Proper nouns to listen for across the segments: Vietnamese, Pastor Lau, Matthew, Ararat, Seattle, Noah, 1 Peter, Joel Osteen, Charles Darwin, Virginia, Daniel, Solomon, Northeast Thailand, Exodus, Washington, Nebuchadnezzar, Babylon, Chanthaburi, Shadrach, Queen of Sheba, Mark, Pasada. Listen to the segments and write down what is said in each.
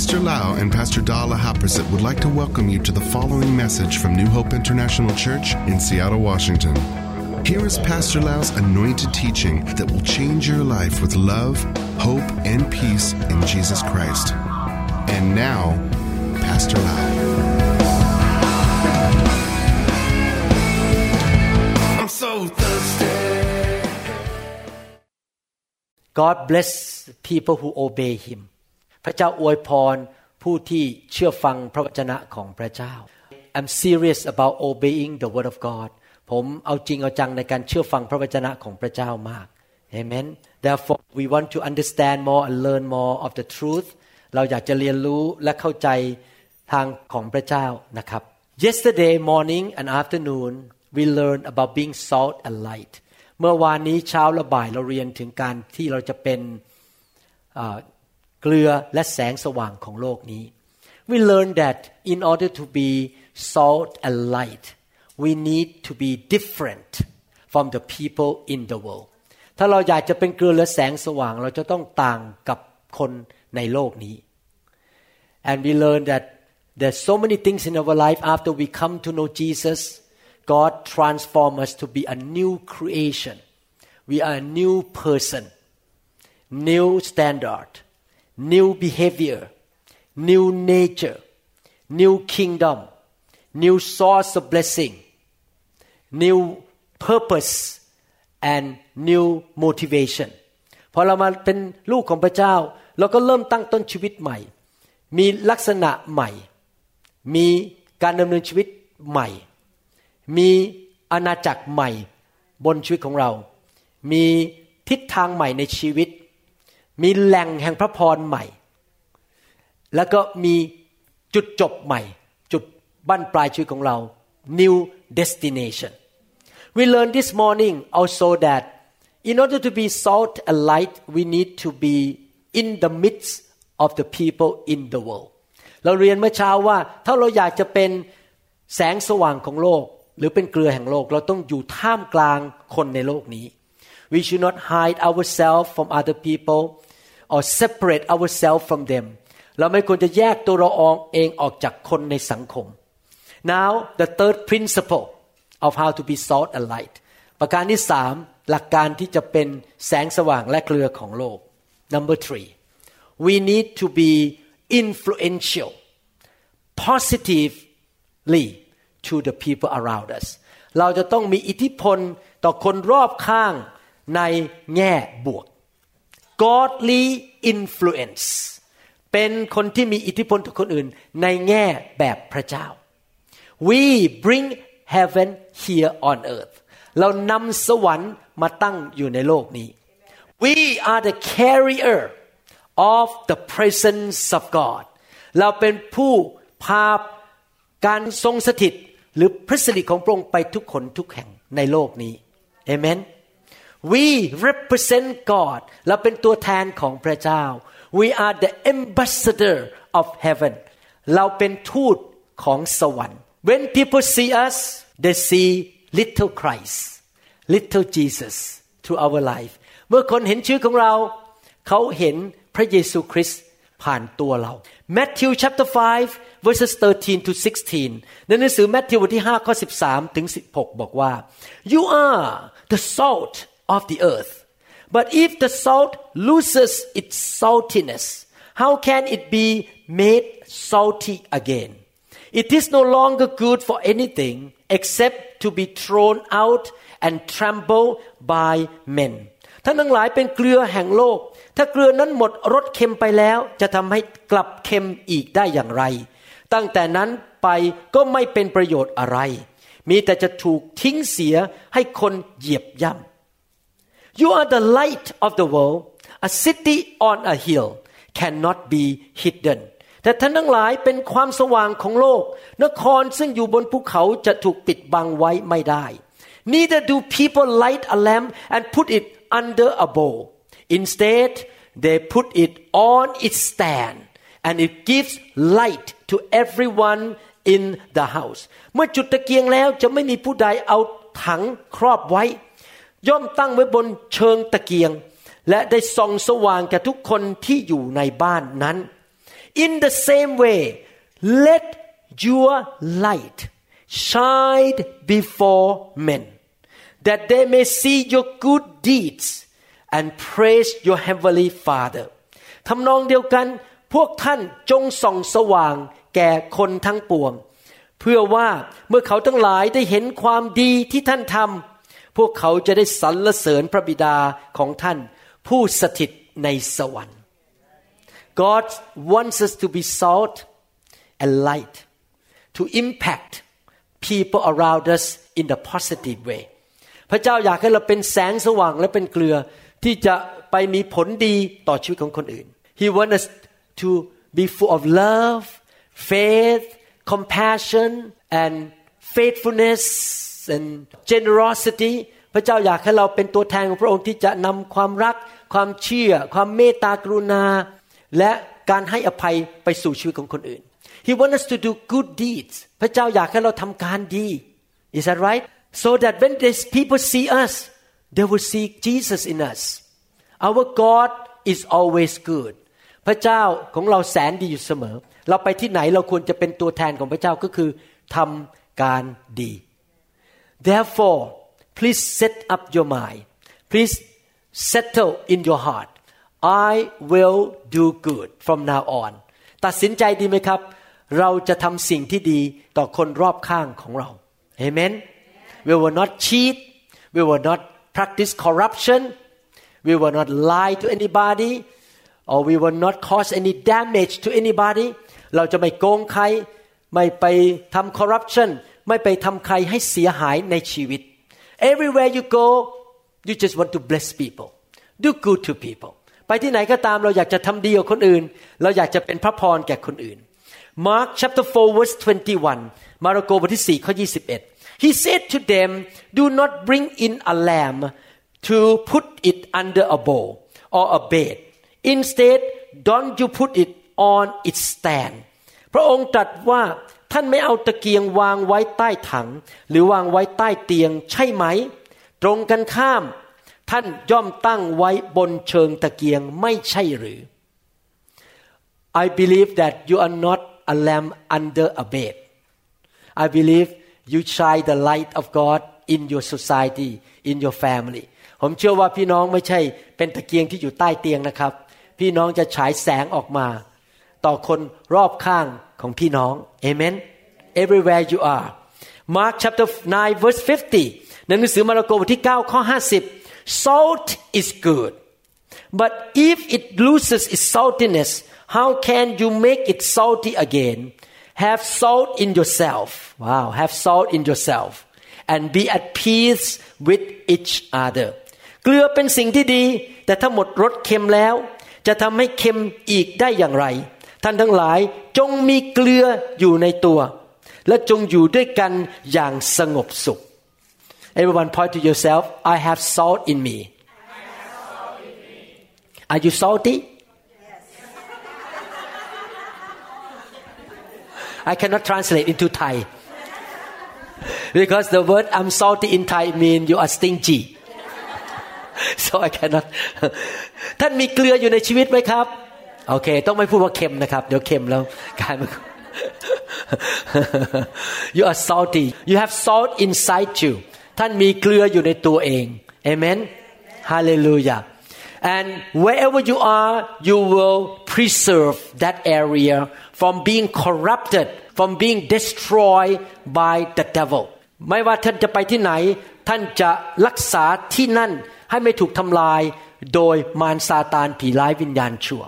Pastor Lau and Pastor Da La-Haprasit would like to welcome you to the following message from New Hope International Church in Seattle, Washington. Here is Pastor Lau's anointed teaching that will change your life with love, hope, and peace in Jesus Christ. And now, Pastor Lau. I'm so thirsty. God bless people who obey Him. พระเจ้าอวยพรผู้ที่เชื่อฟังพระวจนะของพระเจ้า I'm serious about obeying the word of God. ผมเอาจริงเอาจังในการเชื่อฟังพระวจนะของพระเจ้ามาก Amen. Therefore, we want to understand more and learn more of the truth. เราอยากจะเรียนรู้และเข้าใจทางของพระเจ้านะครับ Yesterday morning and afternoon, we learned about being salt and light. เมื่อวานนี้เช้าและบ่ายเราเรียนถึงการที่เราจะเป็นเกลือและแสงสว่างของโลกนี้ We learned that in order to be salt and light, we need to be different from the people in the world. ถ้าเราอยากจะเป็นเกลือและแสงสว่างเราจะต้องต่างกับคนในโลกนี้ And we learned that there's so many things in our life after we come to know Jesus, God transforms us to be a new creation. We are a new person, new standard.New behavior, new nature, new kingdom, new source of blessing, new purpose, and new motivation. พอเรามาเป็นลูกของพระเจ้าเราก็เริ่มตั้งต้นชีวิตใหม่มีลักษณะใหม่มีการดำเนินชีวิตใหม่มีอาณาจักรใหม่บนชีวิตของเรามีทิศทางใหม่ในชีวิตมีแหล่งแห่งพระพรใหม่แล้วก็มีจุดจบใหม่จุดบั้นปลายชีวิตของเรา New destination. We learned this morning also that in order to be salt and light, we need to be in the midst of the people in the world. เราเรียนเมื่อเช้าว่าถ้าเราอยากจะเป็นแสงสว่างของโลกหรือเป็นเกลือแห่งโลกเราต้องอยู่ท่ามกลางคนในโลกนี้ We should not hide ourselves from other people.or separate ourselves from them เราไม่ควรจะแยกตัวเราเองออกจากคนในสังคม Now the third principle of how to be salt and light ประการที่3หลักการที่จะเป็นแสงสว่างและเกลือของโลก Number 3 we need to be influential positively to the people around us เราจะต้องมีอิทธิพลต่อคนรอบข้างในแง่บวกGodly influence เป็นคนที่มีอิทธิพลต่อคนอื่นในแง่แบบพระเจ้า We bring heaven here on earth เรานำสวรรค์มาตั้งอยู่ในโลกนี้ We are the carrier of the presence of God เราเป็นผู้พาการทรงสถิตหรือพระสิริของพระองค์ไปทุกคนทุกแห่งในโลกนี้ Amen We represent God. เราเป็นตัวแทนของพระเจ้า We are the ambassador of heaven. เราเป็นทูตของสวรรค์ When people see us, they see little Christ, little Jesus to our life. เมื่อคนเห็นชื่อของเราเขาเห็นพระเยซูคริสต์ผ่านตัวเรา Matthew chapter 5 verses 13 to 16 ในหนังสือมัทธิวบทที่5ข้อ13ถึง16บอกว่า You are the salt.of the earth. But if the salt loses its saltiness, how can it be made salty again? It is no longer good for anything except to be thrown out and trampled by men. ท่านทั้งหลายเป็นเกลือแห่งโลก ถ้าเกลือนั้นหมดรสเค็มไปแล้วจะทำให้กลับเค็มอีกได้อย่างไร ตั้งแต่นั้นไปก็ไม่เป็นประโยชน์อะไร มีแต่จะถูกทิ้งเสียให้คนเหยียบย่ำYou are the light of the world. A city on a hill cannot be hidden. แต่ท่านทั้งหลายเป็นความสว่างของโลกนครซึ่งอยู่บนภูเขาจะถูกปิดบังไว้ไม่ได้ Neither do people light a lamp and put it under a bowl. Instead, they put it on its stand, and it gives light to everyone in the house. เมื่อจุดตะเกียงแล้วจะไม่มีผู้ใดเอาถังครอบไว้ย่อมตั้งไว้บนเชิงตะเกียงและได้ส่องสว่างแก่ทุกคนที่อยู่ในบ้านนั้น In the same way, let your light shine before men, that they may see your good deeds and praise your heavenly Father. ทำนองเดียวกันพวกท่านจงส่องสว่างแก่คนทั้งปวงเพื่อว่าเมื่อเขาทั้งหลายได้เห็นความดีที่ท่านทำพวกเขาจะได้สรรเสริญพระบิดาของท่านผู้สถิตในสวรรค์ God wants us to be salt and light to impact people around us in the positive way พระเจ้าอยากให้เราเป็นแสงสว่างและเป็นเกลือที่จะไปมีผลดีต่อชีวิตของคนอื่น He wants us to be full of love, faith, compassion and faithfulness and generosity พระเจ้าอยากให้เราเป็นตัวแทนของพระองค์ที่จะนำความรักความเชื่อความเมตตากรุณาและการให้อภัยไปสู่ชีวิตของคนอื่น He wants us to do good deeds พระเจ้าอยากให้เราทำการดี Is that right? So that when these people see us they will see Jesus in us. Our God is always good. พระเจ้าของเราแสนดีอยู่เสมอเราไปที่ไหนเราควรจะเป็นตัวแทนของพระเจ้าก็คือทำการดี Therefore, please set up your mind. Please settle in your heart. I will do good from now on. ตัดสินใจดีไหมครับเราจะทำสิ่งที่ดีต่อคนรอบข้างของเรา Amen. We will not cheat. We will not practice corruption. We will not lie to anybody. Or we will not cause any damage to anybody.เราจะไม่โกงใครไม่ไปทำ corruption ไม่ไปทำใครให้เสียหายในชีวิต Everywhere you go you just want to bless people do good to people ไปที่ไหนก็ตามเราอยากจะทำดีกับคนอื่นเราอยากจะเป็นพระพรแก่คนอื่น Mark chapter 4 verse 21 มาระโกบทที่4ข้อ21 He said to them do not bring in a lamb to put it under a bowl or a bed instead don't you put it on its stand พระองค์ตรัสว่าท่านไม่เอาตะเกียงวางไว้ใต้ถังหรือวางไว้ใต้เตียงใช่ไหมตรงกันข้ามท่านย่อมตั้งไว้บนเชิงตะเกียงไม่ใช่หรือ I believe that you are not a lamp under a bed I believe you shine the light of God in your society in your family ผมเชื่อว่าพี่น้องไม่ใช่เป็นตะเกียงที่อยู่ใต้เตียงนะครับพี่น้องจะฉายแสงออกมาต่อคนรอบข้างของพี่น้อง Amen Everywhere you are Mark chapter 9 verse 50 ในหนังสือมาระโกบทที่9ข้อ50 Salt is good but if it loses its saltiness how can you make it salty again have salt in yourself wow have salt in yourself and be at peace with each other เกลือเป็นสิ่งที่ดีแต่ถ้าหมดรสเค็มแล้วจะทำให้เค็มอีกได้อย่างไรท่านทั้งหลายจงมีเกลืออยู่ในตัวและจงอยู่ด้วยกันอย่างสงบสุข Everyone point to yourself I have salt in me Are you salty? Yes. I cannot translate into Thai because the word I'm salty in Thai means you are stingy so I cannot ท่านมีเกลืออยู่ในชีวิตไหมครับโอเคต้องไม่พูดว่าเค็มนะครับเดี๋ยวเค็มแล้วกลายเป็น You are salty you have salt inside you ท่านมีเกลืออยู่ในตัวเอง Amen Hallelujah and wherever you are you will preserve that area from being corrupted from being destroyed by the devil ไม่ว่าท่านจะไปที่ไหนท่านจะรักษาที่นั่นให้ไม่ถูกทำลายโดยมารซาตานผีร้ายวิญญาณชั่ว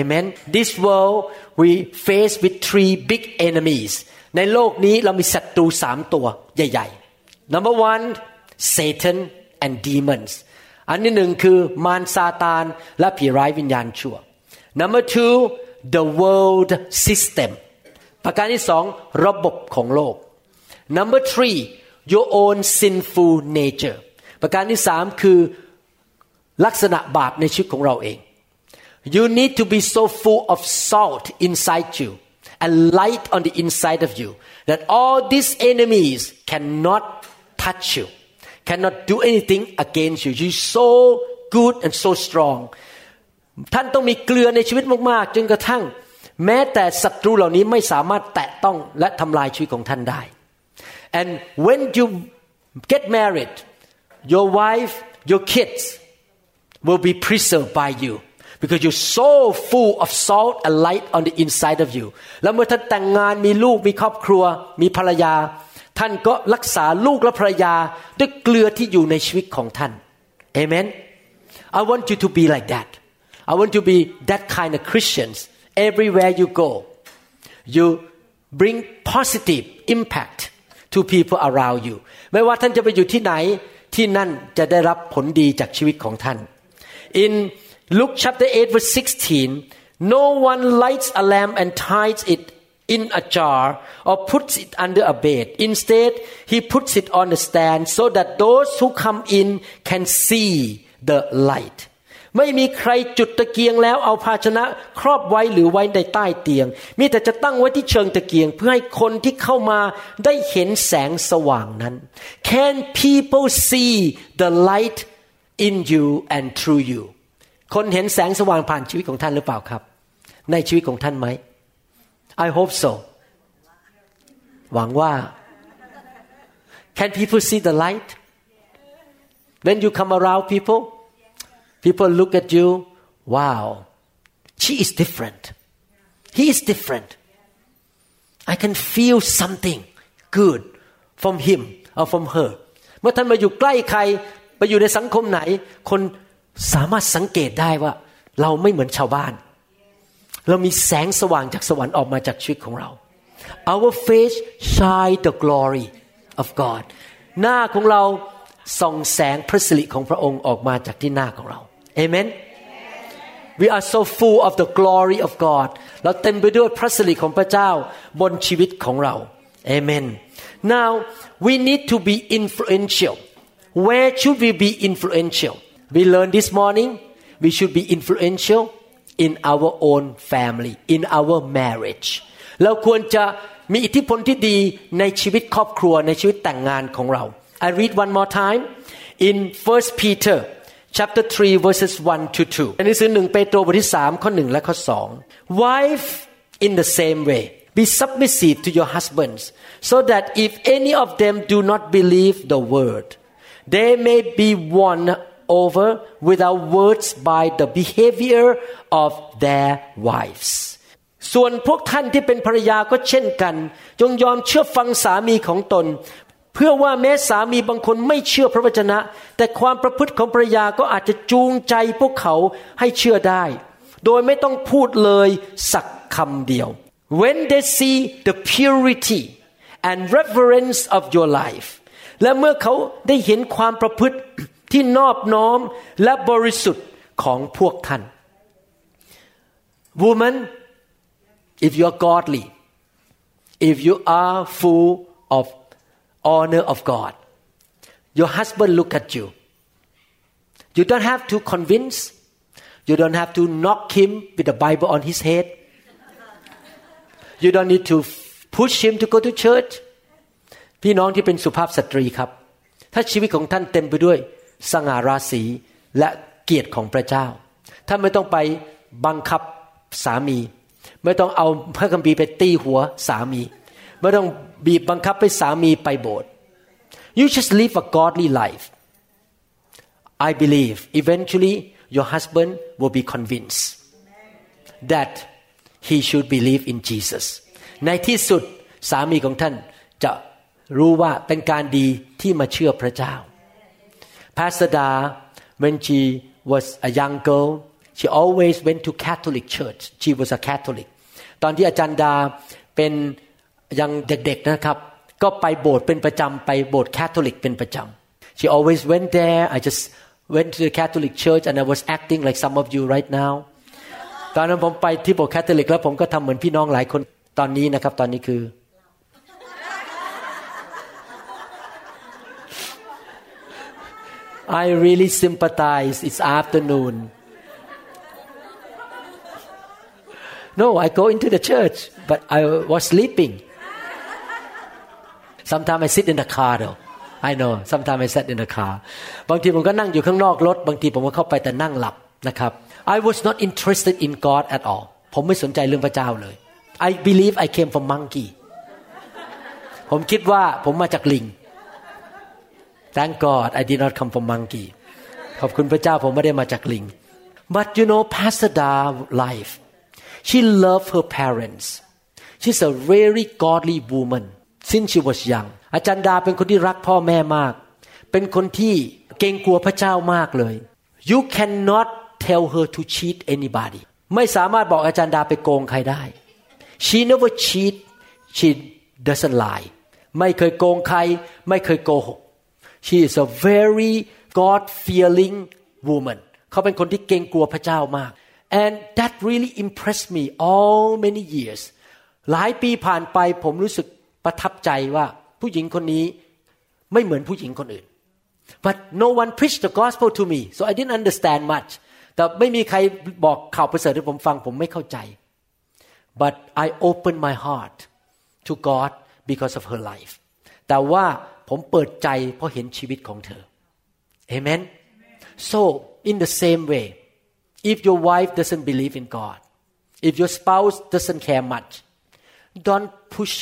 Amen. This world we face with three big enemies. ในโลกนี้เรามีศัตรู3ตัวใหญ่ๆ Number 1 Satan and demons. อันที่1คือมารซาตานและผีร้ายวิญญาณชั่ว Number 2 the world system. ประการที่2ระบบของโลก Number 3 your own sinful nature. ประการที่3คือลักษณะบาปในชีวิตของเราเองYou need to be so full of salt inside you and light on the inside of you that all these enemies cannot touch you, cannot do anything against you. You're so good and so strong. ท่านต้องมีเกลือในชีวิตมากๆจนกระทั่ง แม้แต่ศัตรูเหล่านี้ไม่สามารถแตะต้องและทำลายชีวิตของท่านได้ and when you get married your wife your kids will be preserved by you because you're so full of salt and light on the inside of you และเมื่อท่านแต่งงานมีลูกมีครอบครัวมีภรรยาท่านก็รักษาลูกและภรรยาด้วยเกลือที่อยู่ในชีวิตของท่าน Amen I want you to be like that I want to be that kind of Christians everywhere you go you bring positive impact to people around you ไม่ว่าท่านจะไปอยู่ที่ไหนที่นั่นจะได้รับผลดีจากชีวิตของท่าน In Luke chapter 8 verse 16 no one lights a lamp and ties it in a jar or puts it under a bed. Instead, he puts it on the stand so that those who come in can see the light. ไม่มีใครจุดตะเกียงแล้วเอาภาชนะครอบไว้หรือไว้ในใต้เตียงมีแต่จะตั้งไว้ที่เชิงตะเกียงเพื่อให้คนที่เข้ามาได้เห็นแสงสว่างนั้น Can people see the light in you and through you? คนเห็นแสงสว่างผ่านชีวิตของท่านหรือเปล่าครับในชีวิตของท่านไหมI hope so. หวังว่า Can people see the light? When you come around people, people look at you. Wow, she is different. He is different. I can feel something good from him or from her. เมื่อท่านมาอยู่ใกล้ใครไปอยู่ในสังคมไหนคนสามารถสังเกตได้ว่าเราไม่เหมือนชาวบ้านเรามีแสงสว่างจากสวรรค์ออกมาจากชีวิตของเรา Our face shine the glory of God หน้าของเราส่องแสงพระสิริของพระองค์ออกมาจากที่หน้าของเรา Amen We are so full of the glory of God เราเต็มไปด้วยพระสิริของพระเจ้าบนชีวิตของเรา Amen Now we need to be influential Where should we be influential? We learned this morning we should be influential in our own family in our marriage เราควรจะมีอิทธิพลที่ดีในชีวิตครอบครัวในชีวิตแต่งงานของเรา I read one more time in 1 Peter chapter 3 verses 1 to 2 ในหนังสือ1เปโตรบทที่3ข้อ1และข้อ2 Wife in the same way be submissive to your husbands so that if any of them do not believe the word they may be won over without words by the behavior of their wives ส่วนพวกท่านที่เป็นภรรยาก็เช่นกันจงยอมเชื่อฟังสามีของตนเพื่อว่าแม้สามีบางคนไม่เชื่อพระวจนะแต่ความประพฤติของภรรยาก็อาจจะจูงใจพวกเขาให้เชื่อได้โดยไม่ต้องพูดเลยสักคำเดียว When they see the purity and reverence of your life และเมื่อเขาได้เห็นความประพฤติที่นอบน้อมและบริสุทธิ์ของพวกท่าน Woman, if you are godly, if you are full of honor of God, your husband look at you. You don't have to convince. You don't have to knock him with the Bible on his head. You don't need to push him to go to church. พี่น้องที่เป็นสุภาพสตรีครับถ้าชีวิตของท่านเต็มไปด้วยสง่าราศีและเกียรติของพระเจ้าท่านไม่ต้องไปบังคับสามีไม่ต้องเอาพระคัมภีร์ไปตีหัวสามีไม่ต้องบีบบังคับให้สามีไปโบสถ์ You just live a godly life I believe eventually your husband will be convinced that he should believe in Jesus ในที่สุดสามีของท่านจะรู้ว่าเป็นการดีที่มาเชื่อพระเจ้าPasada, when she was a young girl, she always went to Catholic church. She was a Catholic. ตอนที่อาจารย์ดาเป็นยังเด็กๆนะครับก็ไปโบสถ์เป็นประจำไปโบสถ์ Catholic เป็นประจำ She always went there. I just went to the Catholic church and I was acting like some of you right now. ตอนนั้นผมไปที่โบสถ์ Catholic แล้วผมก็ทำเหมือนพี่น้องหลายคนตอนนี้นะครับตอนนี้คือI really sympathize it's afternoon No I go into the church but I was sleeping Sometimes I sit in the car though I know sometimes I sit in the car บางทีผมก็นั่งอยู่ข้างนอกรถบางทีผมก็เข้าไปแต่นั่งหลับนะครับ I was not interested in God at all ผมไม่สนใจเรื่องพระเจ้าเลย I believe I came from monkey ผมคิดว่าผมมาจากลิง Thank God I did not come from monkey ขอบคุณพระเจ้าผมไม่ได้มาจากลิง But you know Pasada life she loved her parents she's a very godly woman since she was young อาจารย์ดาเป็นคนที่รักพ่อแม่มากเป็นคนที่เกรงกลัวพระเจ้ามากเลย You cannot tell her to cheat anybody ไม่สามารถบอกอาจารย์ดาไปโกงใครได้ She never cheat she doesn't lie ไม่เคยโกงใครไม่เคยโกหก She is a very God-fearing woman เขาเป็นคนที่เกรงกลัวพระเจ้ามาก And that really impressed me all many years หลายปีผ่านไปผมรู้สึกประทับใจว่าผู้หญิงคนนี้ไม่เหมือนผู้หญิงคนอื่น But no one preached the gospel to me so I didn't understand much แต่ไม่มีใครบอกข่าวประเสริฐให้ผมฟังผมไม่เข้าใจ But I opened my heart to God because of her life แต่ว่าผมเปิดใจเพราะเห็นชีวิตของเธอ Amen So in the same way if your wife doesn't believe in God if your spouse doesn't care much don't push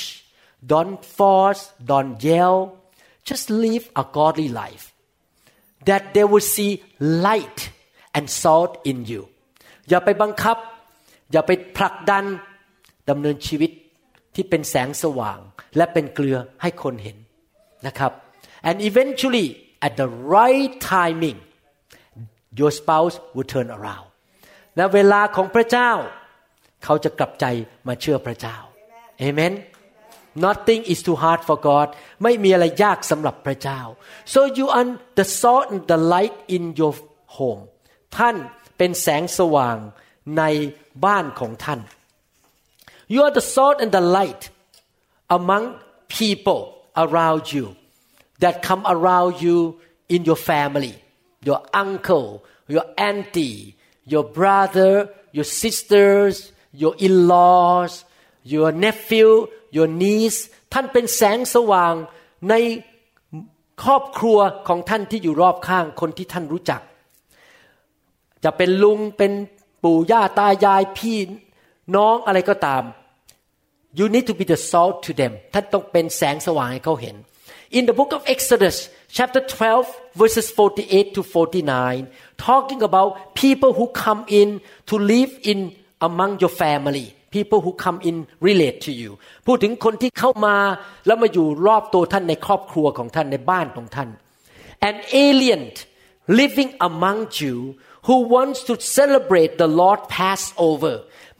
don't force don't yellJust live a godly life that they will see light and salt in you อย่าไปบังคับอย่าไปผลักดันดำเนินชีวิตที่เป็นแสงสว่างและเป็นเกลือให้คนเห็นนะครับ and eventually at the right timing your spouse will turn around ณเวลาของพระเจ้าเขาจะกลับใจมาเชื่อพระเจ้า Amen Nothing is too hard for God ไม่มีอะไรยากสำหรับพระเจ้า So you are the salt and the light in your home ท่านเป็นแสงสว่างในบ้านของท่าน You are the salt and the light among people around you that come around you in your family your uncle your auntie your brother your sisters your in-laws your nephew your niece ท่านเป็นแสงสว่างในครอบครัวของท่านที่อยู่รอบข้างคนที่ท่านรู้จักจะเป็นลุงเป็นปู่ย่าตายายพี่น้องอะไรก็ตาม you need to be the salt to them ท่านต้องเป็นแสงสว่างให้เขาเห็น in the book of Exodus chapter 12 verses 48 to 49 talking about people who come in to live in among your family people who come in relate to you พูดถึงคนที่เข้ามาแล้วมาอยู่รอบตัวท่านในครอบครัวของท่านในบ้านของท่าน an alien living among you who wants to celebrate the Lord's Passover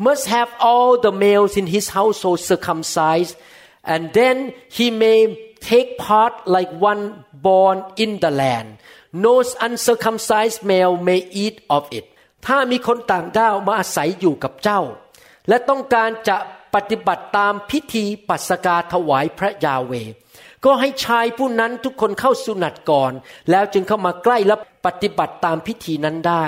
must have all the males in his household circumcised and then he may take part like one born in the land no uncircumcised male may eat of it ถ้ามีคนต่างด้าวมาอาศัยอยู่กับเจ้าและต้องการจะปฏิบัติตามพิธีปัสกาถวายพระยาเวห์ก็ให้ชายผู้นั้นทุกคนเข้าสุนัตก่อนแล้วจึงเข้ามาใกล้และปฏิบัติตามพิธีนั้นได้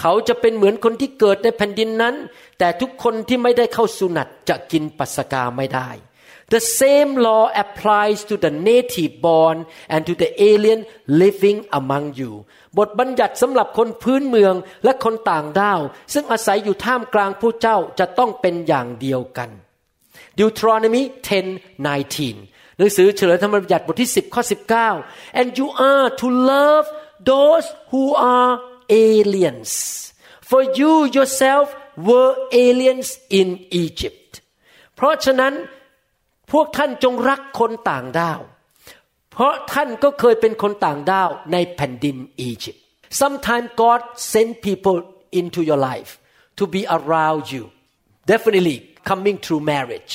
เขาจะเป็นเหมือนคนที่เกิดในแผ่นดินนั้นแต่ทุกคนที่ไม่ได้เข้าสุนัตจะกินปัสกาไม่ได้ The same law applies to the native born and to the alien living among you บทบัญญัติสำหรับคนพื้นเมืองและคนต่างด้าวซึ่งอาศัยอยู่ท่ามกลางผู้เจ้าจะต้องเป็นอย่างเดียวกัน Deuteronomy 10:19 หนังสือเฉลยธรรมบัญญัติบทที่10ข้อ19 And you are to love those who are aliens for you yourself were aliens in Egypt เพราะฉะนั้นพวกท่านจงรักคนต่างด้าวเพราะท่านก็เคยเป็นคนต่างด้าวในแผ่นดินอียิปต์ Sometimes God send people into your life to be around you definitely coming through marriage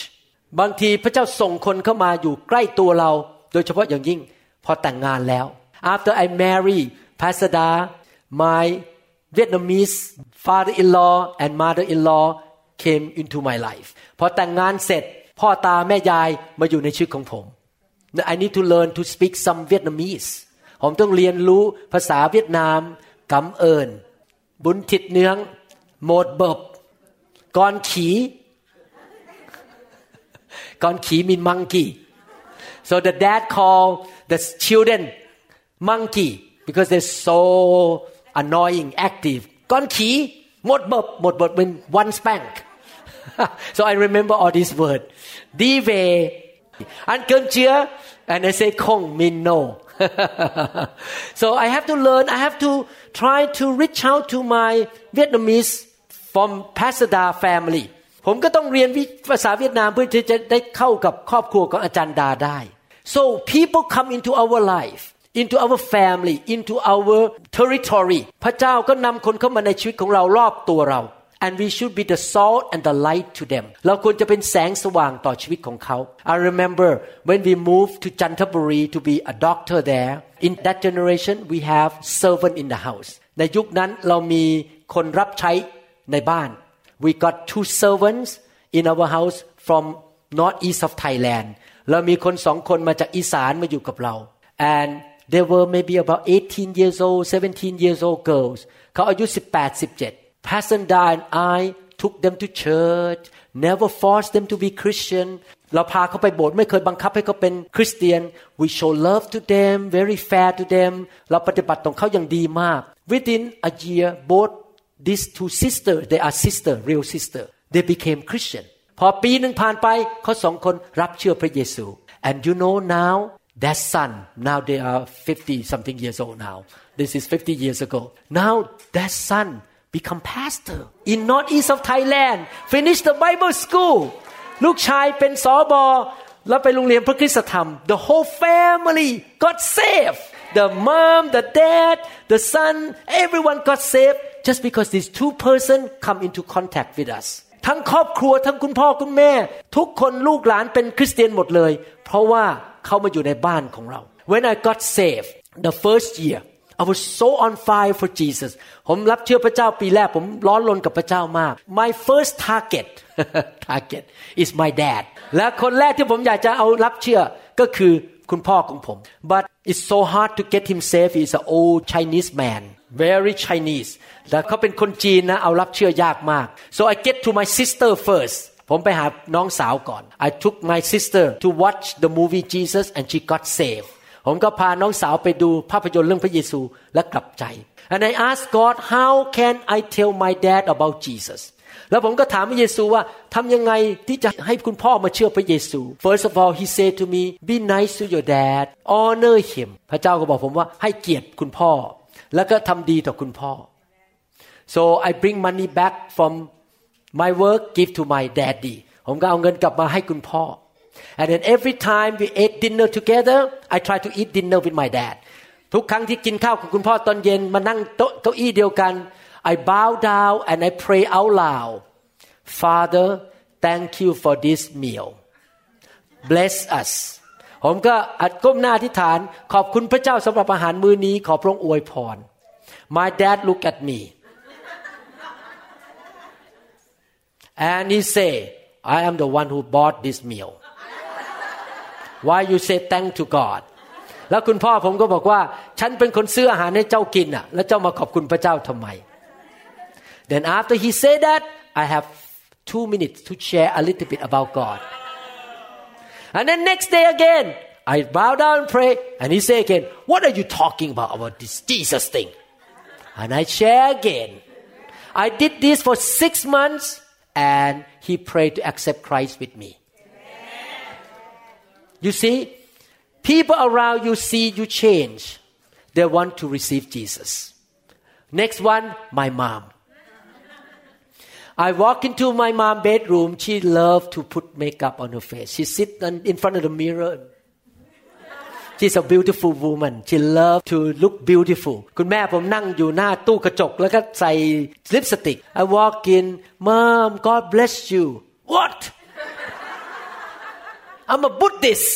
บางทีพระเจ้าส่งคนเข้ามาอยู่ใกล้ตัวเราโดยเฉพาะอย่างยิ่งพอแต่งงานแล้ว After I marry Pasada my Vietnamese father-in-law and mother-in-law came into my life พอแต่งงานเสร็จพ่อตาแม่ยายมาอยู่ในชีวิตของผม I need to learn to speak some Vietnamese ผมต้องเรียนรู้ภาษาเวียดนามกำเอิญบุญทิดเนื้องโมดเบิบกอนขี่mean monkey so the dad call the children monkey because they're so annoying active กอนขี่โมดเบิบmean one spank So I remember all these words. Di ve, an kem chia, and I say kong mean no. So I have to learn. I have to try to reach out to my Vietnamese from Pasada family. ผมก็ต้องเรียนภาษาเวียดนามเพื่อที่จะได้เข้ากับครอบครัวของอาจารย์ดาได้ So people come into our life, into our family, into our territory. พระเจ้าก็นำคนเข้ามาในชีวิตของเรารอบตัวเรา And we should be the salt and the light to them. เราควรจะเป็นแสงสว่างต่อชีวิตของเขา I remember when we moved to Chanthaburi to be a doctor there. In that generation, we have servant in the house. ในยุคนั้นเรามีคนรับใช้ในบ้าน We got 2 servants in our house from northeast of Thailand. เรามีคน2คนมาจากอีสานมาอยู่กับเรา And they were maybe about 18 years old, 17 years old girls. เขาอายุ18-17. Pastor Da and I took them to church, never forced them to be Christian. เราพาเขาไปโบสถ์ไม่เคยบังคับให้เขาเป็นคริสเตียน We show love to them, very fair to them. เราปฏิบัติต่อเขาอย่างดีมาก Within a year, both these 2 sisters, they are sisters, real sisters. They became Christian. พอปีหนึ่งผ่านไปเขาสองคนรับเชื่อพระเยซู And you know now, that son, now they are 50 something years old now. This is 50 years ago. Now that son become pastor in northeast of Thailand, finished the Bible school. ลูกชายเป็นสบแล้วไปโรงเรียนพระคริสตธรรม The whole family got saved. The mom, the dad, the son, everyone got saved.Just because these 2 person come into contact with us ทั้งครอบครัวทั้งคุณพ่อคุณแม่ทุกคนลูกหลานเป็นคริสเตียนหมดเลยเพราะว่าเขามาอยู่ในบ้านของเรา When I got saved the first year I was so on fire for Jesus ผมรับเชื่อพระเจ้าปีแรกผมร้อนรนกับพระเจ้ามาก My first target is my dad และคนแรกที่ผมอยากจะเอารับเชื่อก็คือคุณพ่อของผม But it's so hard to get him saved he's an old Chinese man very Chinese แล้วเขาเป็นคนจีนนะเอารับเชื่อยากมาก So I get to my sister first ผมไปหาน้องสาวก่อน I took my sister to watch the movie Jesus and she got saved ผมก็พาน้องสาวไปดูภาพยนตร์เรื่องพระเยซูและกลับใจ And I asked God how can I tell my dad about Jesus แล้วผมก็ถามพระเยซูว่าทำยังไงที่จะให้คุณพ่อมาเชื่อพระเยซู First of all he said to me be nice to your dad honor him พระเจ้าก็บอกผมว่าให้เกียรติคุณพ่อแล้วก็ทำดีต่อคุณพ่อ So I bring money back from my work give to my daddy ผมก็เอาเงินกลับมาให้คุณพ่อ And then every time we ate dinner together I try to eat dinner with my dad ทุกครั้งที่กินข้าวกับคุณพ่อตอนเย็นมานั่งโต๊ะเก้าอี้เดียวกัน I bow down and I pray out loud Father thank you for this meal bless us ผมก็ก้มหน้าอธิษฐานขอบคุณพระเจ้าสำหรับอาหารมื้อนี้ขอพระองค์อวยพร My dad looked at me and he say I am the one who bought this meal Why you say thank to God แล้วคุณพ่อผมก็บอกว่าฉันเป็นคนซื้ออาหารให้เจ้ากินน่ะแล้วเจ้ามาขอบคุณพระเจ้าทำไม Then after he say that I have 2 minutes to share a little bit about God And then next day again, I bow down and pray. And he say again, what are you talking about this Jesus thing? And I share again. I did this for 6 months. And he prayed to accept Christ with me. Amen. You see, people around you see you change. They want to receive Jesus. Next one, my mom. I walk into my mom's bedroom. She loved to put makeup on her face. She sits in front of the mirror. She's a beautiful woman. She loves to look beautiful. คุณแม่ผมนั่งอยู่หน้าตู้กระจกแล้วก็ใส่ลิปสติก I walk in. Mom, God bless you. What? I'm a Buddhist.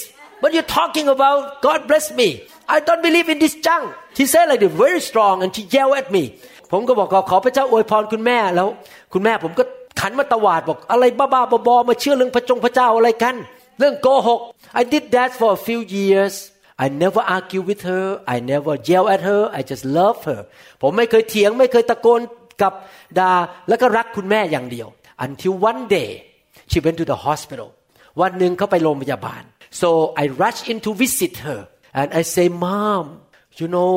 What are you talking about? God bless me. I don't believe in this junk. She said like this, very strong, and she yelled at me.ผมก็บอกขอพระเจ้าอวยพรคุณแม่แล้วคุณแม่ผมก็ขันมาตวาดบอกอะไรบ้าๆบอๆมาเชื่อเรื่องพระเจ้าอะไรกันเรื่องโกหก I did that for a few years I never argue with her I never yell at her I just love her ผมไม่เคยเถียงไม่เคยตะโกนกับด่าแล้วก็รักคุณแม่อย่างเดียว Until one day she went to the hospital วันหนึ่งเขาไปโรงพยาบาล So I rush in to visit her and I say Mom you know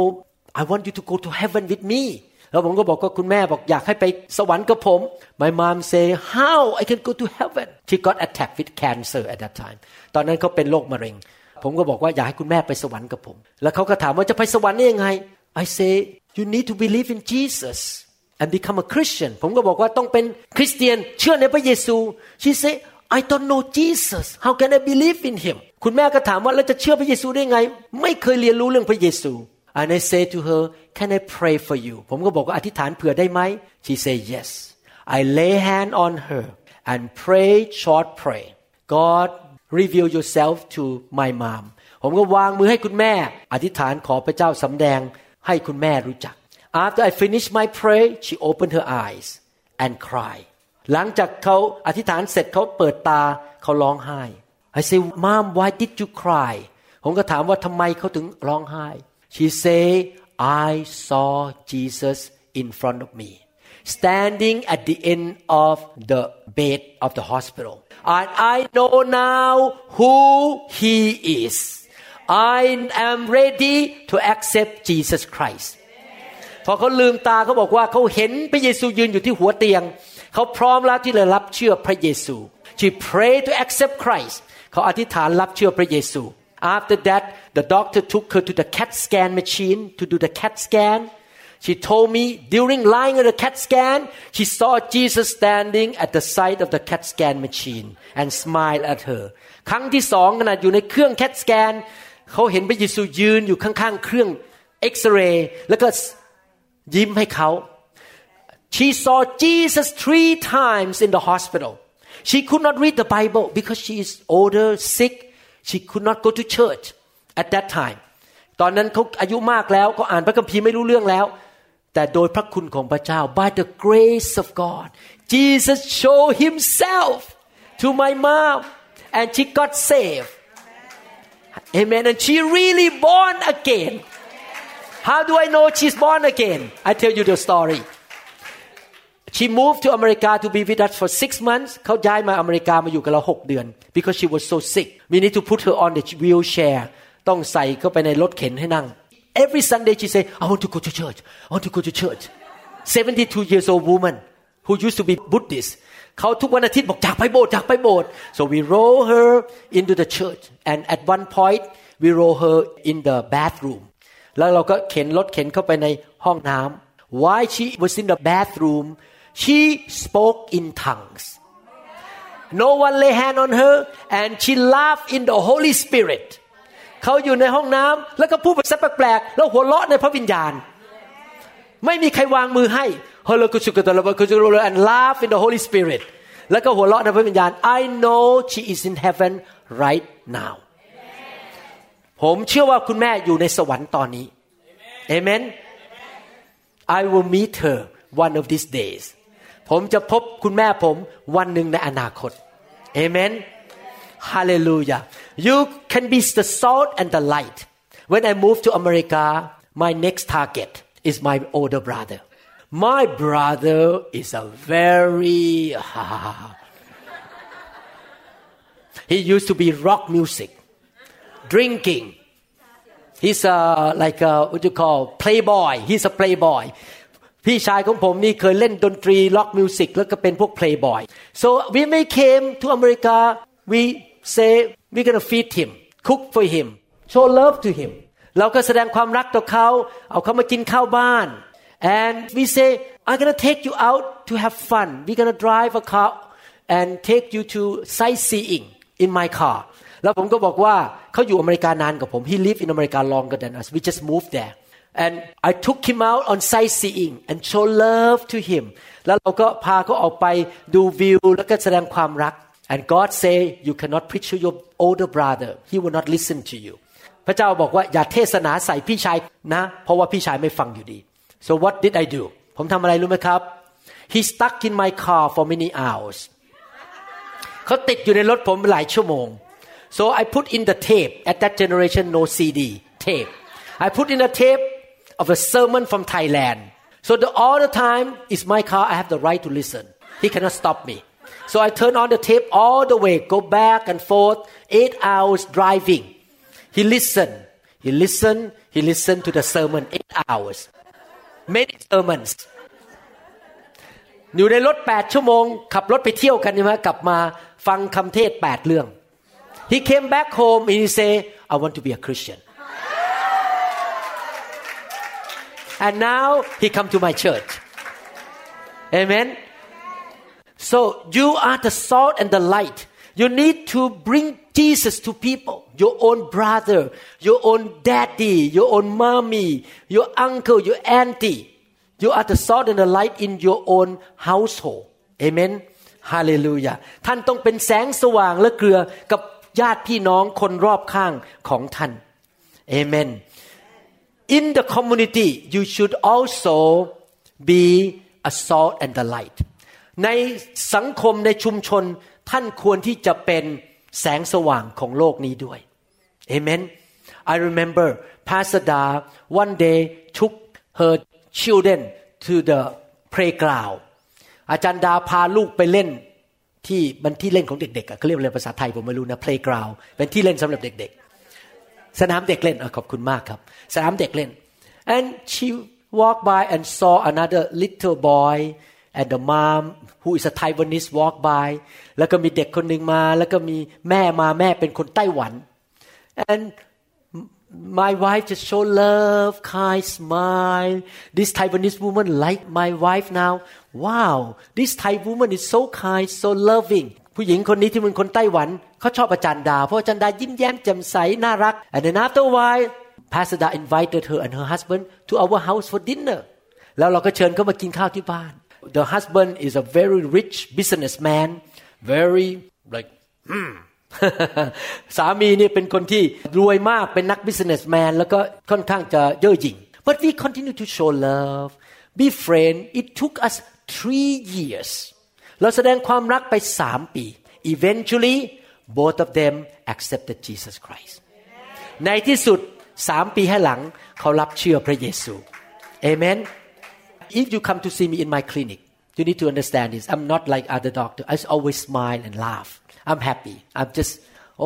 I want you to go to heaven with me แล้วผมก็บอกว่าคุณแม่บอกอยากให้ไปสวรรค์กับผม My mom say how I can go to heaven She got attacked with cancer at that time ตอนนั้นเขาเป็นโรคมะเร็งผมก็บอกว่าอยากให้คุณแม่ไปสวรรค์กับผมแล้วเขาก็ถามว่าจะไปสวรรค์ได้ยังไง I say you need to believe in Jesus and become a Christian ผมก็บอกว่าต้องเป็นคริสเตียนเชื่อในพระเยซู She say I don't know Jesus how can I believe in him คุณแม่ก็ถามว่าแล้วจะเชื่อพระเยซูได้ไงไม่เคยเรียนรู้เรื่องพระเยซูAnd I say to her, can I pray for you? ผมก็บอกว่าอธิษฐานเผื่อได้ไหม She say yes. I lay hand on her and pray short pray. God reveal yourself to my mom. ผมก็วางมือให้คุณแม่อธิษฐานขอพระเจ้าสำแดงให้คุณแม่รู้จัก After I finish my prayer, she opened her eyes and cry. หลังจากเขาอธิษฐานเสร็จเขาเปิดตาเขาร้องไห้ I say, Mom, why did you cry? ผมก็ถามว่าทำไมเขาถึงร้องไห้She say, I saw Jesus in front of me, standing at the end of the bed of the hospital. And I know now who he is. I am ready to accept Jesus Christ. พอเขาลืมตาเขาบอกว่าเขาเห็นพระเยซูยืนอยู่ที่หัวเตียงเขาพร้อมแล้วที่จะรับเชื่อพระเยซู She prayed to accept Christ. เขาอธิษฐานรับเชื่อพระเยซูAfter that, the doctor took her to the CAT scan machine to do the CAT scan. She told me during lying on the CAT scan, she saw Jesus standing at the side of the CAT scan machine and smiled at her. ครั้งที่สองขณะอยู่ในเครื่อง CAT scan เขาเห็นพระเยซูยืนอยู่ข้างๆเครื่อง X-ray แล้วก็ยิ้มให้เขา She saw Jesus 3 times in the hospital. She could not read the Bible because she is older, sick.She could not go to church at that time. ตอนนั้นเขาอายุมากแล้วเขาอ่านพระคัมภีร์ไม่รู้เรื่องแล้วแต่โดยพระคุณของพระเจ้า By the grace of God, Jesus showed himself to my mom and she got saved. Amen. And she really born again. How do I know she's born again? I tell you the story. She moved to America to be with us for 6 months. เขาย้ายมาอเมริกามาอยู่กับเรา6 เดือน because she was so sick. We need to put her on the wheelchair. ต้องใส่เข้าไปในรถเข็นให้นั่ง Every Sunday she say, I want to go to church. I want to go to church. 72 years old woman who used to be Buddhist. เขาทุกวันอาทิตย์บอกอยากไปโบสถ์อยากไปโบสถ์ So we roll her into the church. And at one point we roll her in the bathroom. แล้วเราก็เข็นรถเข็นเข้าไปในห้องน้ำ While she was in the bathroom.She spoke in tongues. No one lay hand on her, and she laughed in the Holy Spirit. เขาอยู่ในห้องน้ำแล้วก็พูดภาษาแปลกๆแล้วหัวเราะในพระวิญญาณไม่มีใครวางมือให้ and laugh in the Holy Spirit. แล้วก็หัวเราะในพระวิญญาณ I know she is in heaven right now. ผมเชื่อว่าคุณแม่อยู่ในสวรรค์ตอนนี้ Amen. I will meet her one of these days.ผมจะพบคุณแม่ผมวันหนึ่งในอนาคตเอเมนฮาเลลูยา You can be the salt and the light. When I move to America, my next target is my older brother. My brother is a very He used to be rock music, drinking. He's a like a what you call playboy. He's a playboy.พี่ชายของผมนี่เคยเล่นดนตรีล็อกมิวสิกแล้วก็เป็นพวกเพลย์บอย so when we came to America we say we gonna feed him cook for him show love to him เราก็แสดงความรักต่อเขาเอาเขามากินข้าวบ้าน and we say I'm gonna take you out to have fun we gonna drive a car and take you to sightseeing in my car แล้วผมก็บอกว่าเขาอยู่อเมริกานานกว่าผม he live in America longer than us we just moved there and I took him out on sightseeing and show love to him แล้วเราก็พาเขาออกไปดูวิวแล้วก็แสดงความรัก and God say you cannot preach to your older brother he will not listen to you พระเจ้าบอกว่าอย่าเทศนาใส่พี่ชายนะเพราะว่าพี่ชายไม่ฟังอยู่ดี so what did I do ผมทำอะไรรู้ไหมครับ he stuck in my car for many hours เขาติดอยู่ในรถผมหลายชั่วโมง so I put in the tape at that generation no CD tape I put in a tapeof a sermon from Thailand. So all the time, it's my car, I have the right to listen. He cannot stop me. So I turn on the tape all the way, go back and forth, 8 hours driving. He listened to the sermon, 8 hours. many sermons อยู่ในรถ8ชั่วโมงขับรถไปเที่ยวกันใช่ไหมกลับมาฟังคำเทศ8เรื่อง He came back home and he say I want to be a Christian and now he come to my church Amen So you are the salt and the light you need to bring Jesus to people your own brother your own daddy your own mommy your uncle your auntie you are the salt and the light in your own household Amen Hallelujah ท่านต้องเป็นแสงสว่างและเกลือกับญาติพี่น้องคนรอบข้างของท่าน Amen In the community you should also be a salt and the light ในสังคมในชุมชนท่านควรที่จะเป็นแสงสว่างของโลกนี้ด้วย Amen I remember Pasada one day took her children to the playground อาจารย์ดาพาลูกไปเล่นที่มันที่เล่นของเด็กๆเขาเรียกอะไรภาษาไทยผมไม่รู้นะ playground เป็นที่เล่นสำหรับเด็กๆสนามเด็กเล่นขอบคุณมากครับสนามเด็กเล่น and she walked by and saw another little boy and the mom who is a Taiwanese walked by แล้วก็มีเด็กคนนึงมาแล้วก็มีแม่มาแม่เป็นคนไต้หวัน and my wife just show love kind smile this Taiwanese woman like my wife now wow this Thai woman is so kind so loving ผู้หญิงคนนี้ที่เป็นคนไต้หวันเขาชอบอาจารย์ดาเพราะอาจารย์ดายิ้มแย้มแจ่มใสน่ารัก and then after a while Pastor Da invited her and her husband to our house for dinner แล้วเราก็เชิญเขามากินข้าวที่บ้านThe husband is a very rich businessman, very like Sami นี่เป็นคนที่รวยมากเป็นนัก businessman แล้วก็ค่อนข้างจะเย่อหยิ่ง But we continue to show love, be friend. It took us 3 years. เราแสดงความรักไป3ปี Eventually, both of them accepted Jesus Christ. ในที่สุด3ปีให้หลังเขารับเชื่อพระเยซู Amen.If you come to see me in my clinic, you need to understand this. I'm not like other doctor. I always smile and laugh. I'm happy. I'm just,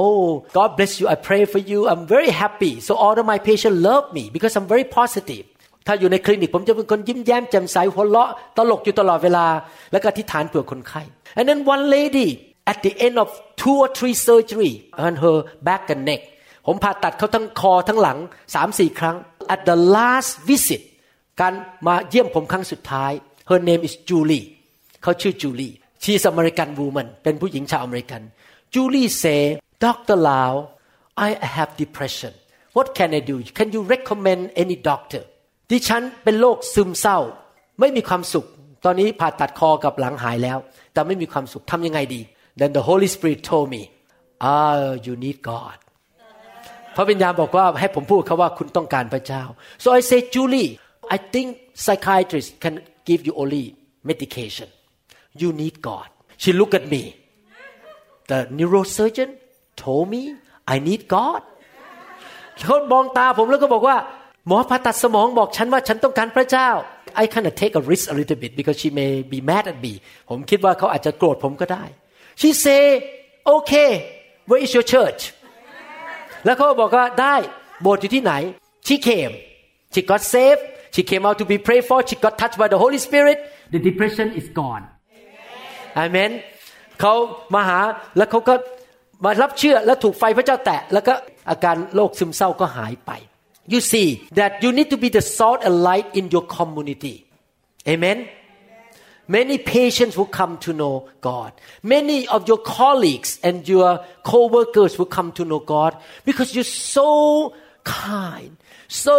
oh, God bless you. I pray for you. I'm very happy. So all of my patients love me because I'm very positive. ถ้าอยู่ในคลินิกผมจะเป็นคนยิ้มแย้มแจ่มใสหัวเราะตลกอยู่ตลอดเวลาแล้วก็อธิษฐานเผื่อคนไข้ And then one lady at the end of 2 or 3 surgery on her back and neck. ผมผ่าตัดเขาทั้งคอทั้งหลัง 3-4 ครั้ง At the last visit.การมาเยี่ยมผมครั้งสุดท้าย Her name is Julie เขาชื่อ Julie She is American woman เป็นผู้หญิงชาวอเมริกัน Julie say Dr. Lau I have depression What can I do Can you recommend any doctor ดิฉันเป็นโรคซึมเศร้าไม่มีความสุขตอนนี้ผ่าตัดคอกับหลังหายแล้วแต่ไม่มีความสุขทำยังไงดี Then the Holy Spirit told me you need Godพระวิญญาณบอกว่าให้ผมพูดเขาว่าคุณต้องการพระเจ้า So I say Julie I think psychiatrist can give you only medication. You need God. She looked at me. The neurosurgeon told me I need God. เขามองตาผมแล้วก็บอกว่าหมอผ่าตัดสมองบอกฉันว่าฉันต้องการพระเจ้า I kind of take a risk a little bit because she may be mad at me. ผมคิดว่าเขาอาจจะโกรธผมก็ได้ She say okay, where is your church? แล้วเขาบอกว่าได้โบสถ์อยู่ที่ไหน She came. She got saved.She came out to be prayed for. She got touched by the Holy Spirit. The depression is gone. Amen. เขามาหาแล้วเขาก็มารับเชื่อและถูกไฟพระเจ้าแตะแล้วก็อาการโรคซึมเศร้าก็หายไป You see that you need to be the salt and light in your community. Amen. Many patients will come to know God. Many of your colleagues and your co-workers will come to know God because you're so kind, so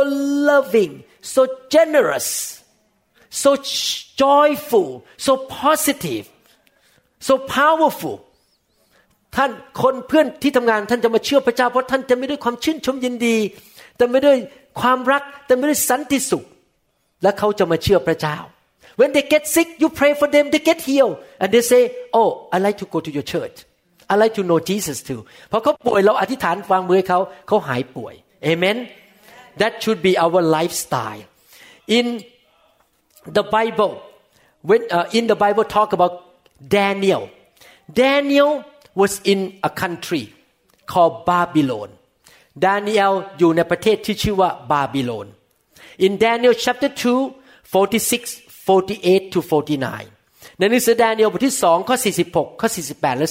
loving.So generous, so joyful, so positive, so powerful. ท่านคนเพื่อนที่ทำงานท่านจะมาเชื่อพระเจ้าเพราะท่านจะไม่ด้วยความชื่นชมยินดีแต่ไม่ด้วยความรักแต่ไม่ด้วยสันติสุขและเขาจะมาเชื่อพระเจ้า When they get sick, you pray for them. They get healed, and they say, "Oh, I like to go to your church. I like to know Jesus too." พอเขาป่วยเราอธิษฐานวางมือให้เขาเขาหายป่วย Amen.That should be our lifestyle. In the Bible talk about Daniel. Daniel was in a country called Babylon. Daniel อยู่ในประเทศที่ชื่อว่า Babylon. In Daniel chapter 2 46 48 to 49 ในหนังสือดาเนียลบทที่2ข้อ46ข้อ48และ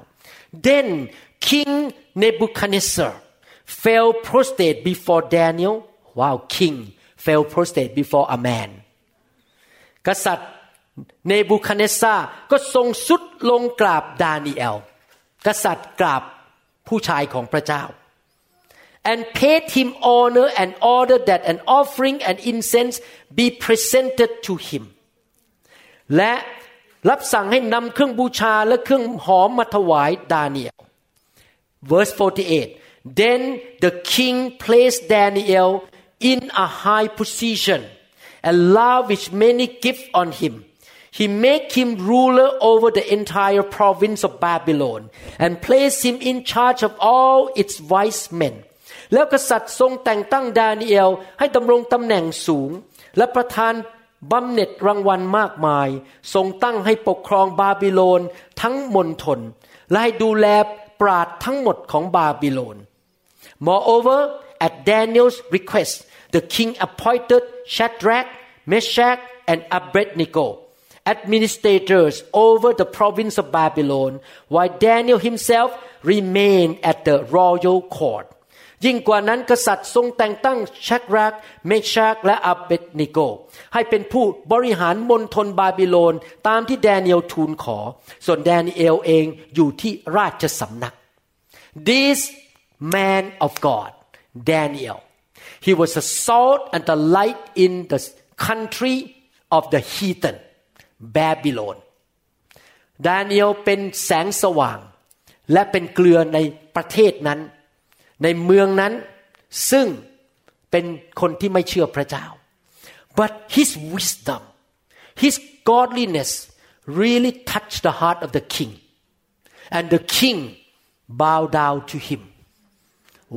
49 Then King Nebuchadnezzar fell prostrate before Daniel. Wow, King fell prostrate before a man. กษัตริย์เนบูคัดเนซาร์ก็ทรงสุดลงกราบดาเนียลกษัตริย์กราบผู้ชายของพระเจ้า and paid him honor and ordered that an offering and incense be presented to him และรับสั่งให้นำเครื่องบูชาและเครื่องหอมมาถวายดาเนียล verse 48 then the king placed Daniel in a high position and lavished many gifts on him He made him ruler over the entire province of Babylon and placed him in charge of all its wise men. แล้วกษัตริย์ทรงแต่งตั้งดาเนียลให้ดำรงตำแหน่งสูงและประทานบำเหน็จรางวัลมากมายทรงตั้งให้ปกครองบาบิโลนทั้งมณฑลและให้ดูแลปราชญ์ทั้งหมดของบาบิโลน Moreover, at Daniel's request, the king appointed Shadrach, Meshach, and Abednego.administrators over the province of Babylon while Daniel himself remained at the royal court ยิ่งกว่านั้นกษัตริย์ทรงแต่งตั้งชัดรักเมชักและอับเบดนิโกให้เป็นผู้บริหารมณฑลบาบิโลนตามที่แดเนียลทูลขอส่วนแดเนียลเองอยู่ที่ราชสำนัก This man of God Daniel he was a salt and a light in the country of the heathen Babylon Daniel เป็นแสงสว่างและเป็นเกลือในประเทศนั้นในเมืองนั้นซึ่งเป็นคนที่ไม่เชื่อพระเจ้า But his wisdom his godliness really touched the heart of the king and the king bowed down to him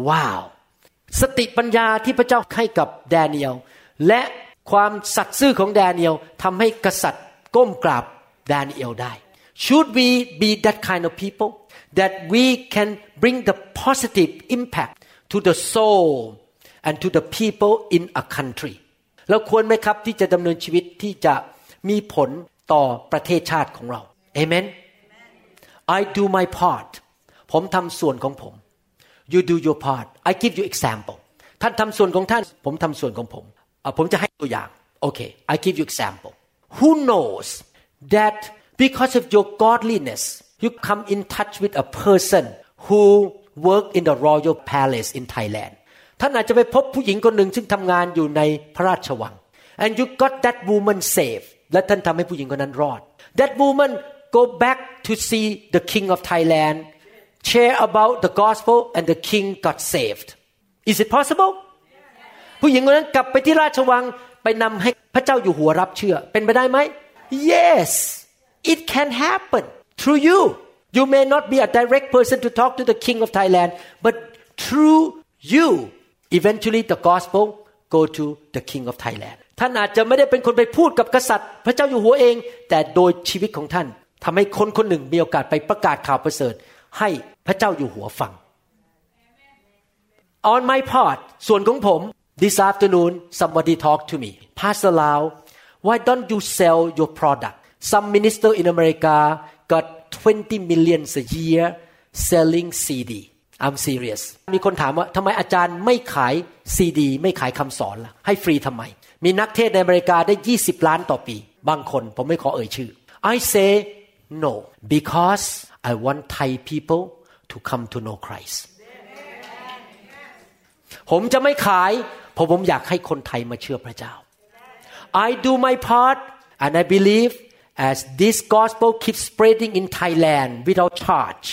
Wow สติปัญญาที่พระเจ้าให้กับดาเนียลและความสัตย์ซื่อของดาเนียลทำให้กษัตริย์ก้มกราบดาเนียลได้ Should we be that kind of people that we can bring the positive impact to the soul and to the people in a country เราควรไหมครับที่จะดำเนินชีวิตที่จะมีผลต่อประเทศชาติของเรา Amen I do my part ผมทำส่วนของผม You do your part I give you example ท่านทำส่วนของท่านผมทำส่วนของผมผมจะให้ตัวอย่าง Okay I give you example Who knows that because of your godliness you come in touch with a person who worked in the royal palace in Thailand ท่านอาจจะไปพบผู้หญิงคนหนึ่งซึ่งทำงานอยู่ในพระราชวัง and you got that woman saved และท่านทำให้ผู้หญิงคนนั้นรอด that woman go back to see the king of Thailand share about the gospel and the king got saved is it possible ผู้หญิงคนนั้นกลับไปที่ราชวังไปนำให้พระเจ้าอยู่หัวรับเชื่อเป็นไปได้ไหม Yes it can happen through you you may not be a direct person to talk to the king of Thailand but through you eventually the gospel go to the king of Thailand ท่านอาจจะไม่ได้เป็นคนไปพูดกับกษัตริย์พระเจ้าอยู่หัวเองแต่โดยชีวิตของท่านทำให้คนคนหนึ่งมีโอกาสไปประกาศข่าวประเสริฐให้พระเจ้าอยู่หัวฟัง On my part ส่วนของผมThis afternoon, somebody talked to me. Pastor Lau, why don't you sell your product? Some minister in America got 20 million a year selling CD. I'm serious. มีคนถามว่าทำไมอาจารย์ไม่ขายซีดีไม่ขายคำสอนล่ะให้ฟรีทำไมมีนักเทศในอเมริกาได้20ล้านต่อปีบางคนผมไม่ขอเอ่ยชื่อ I say no because I want Thai people to come to know Christ. ผมจะไม่ขายเพราะผมอยากให้คนไทยมาเชื่อพระเจ้า I do my part and I believe as this gospel keeps spreading in Thailand without charge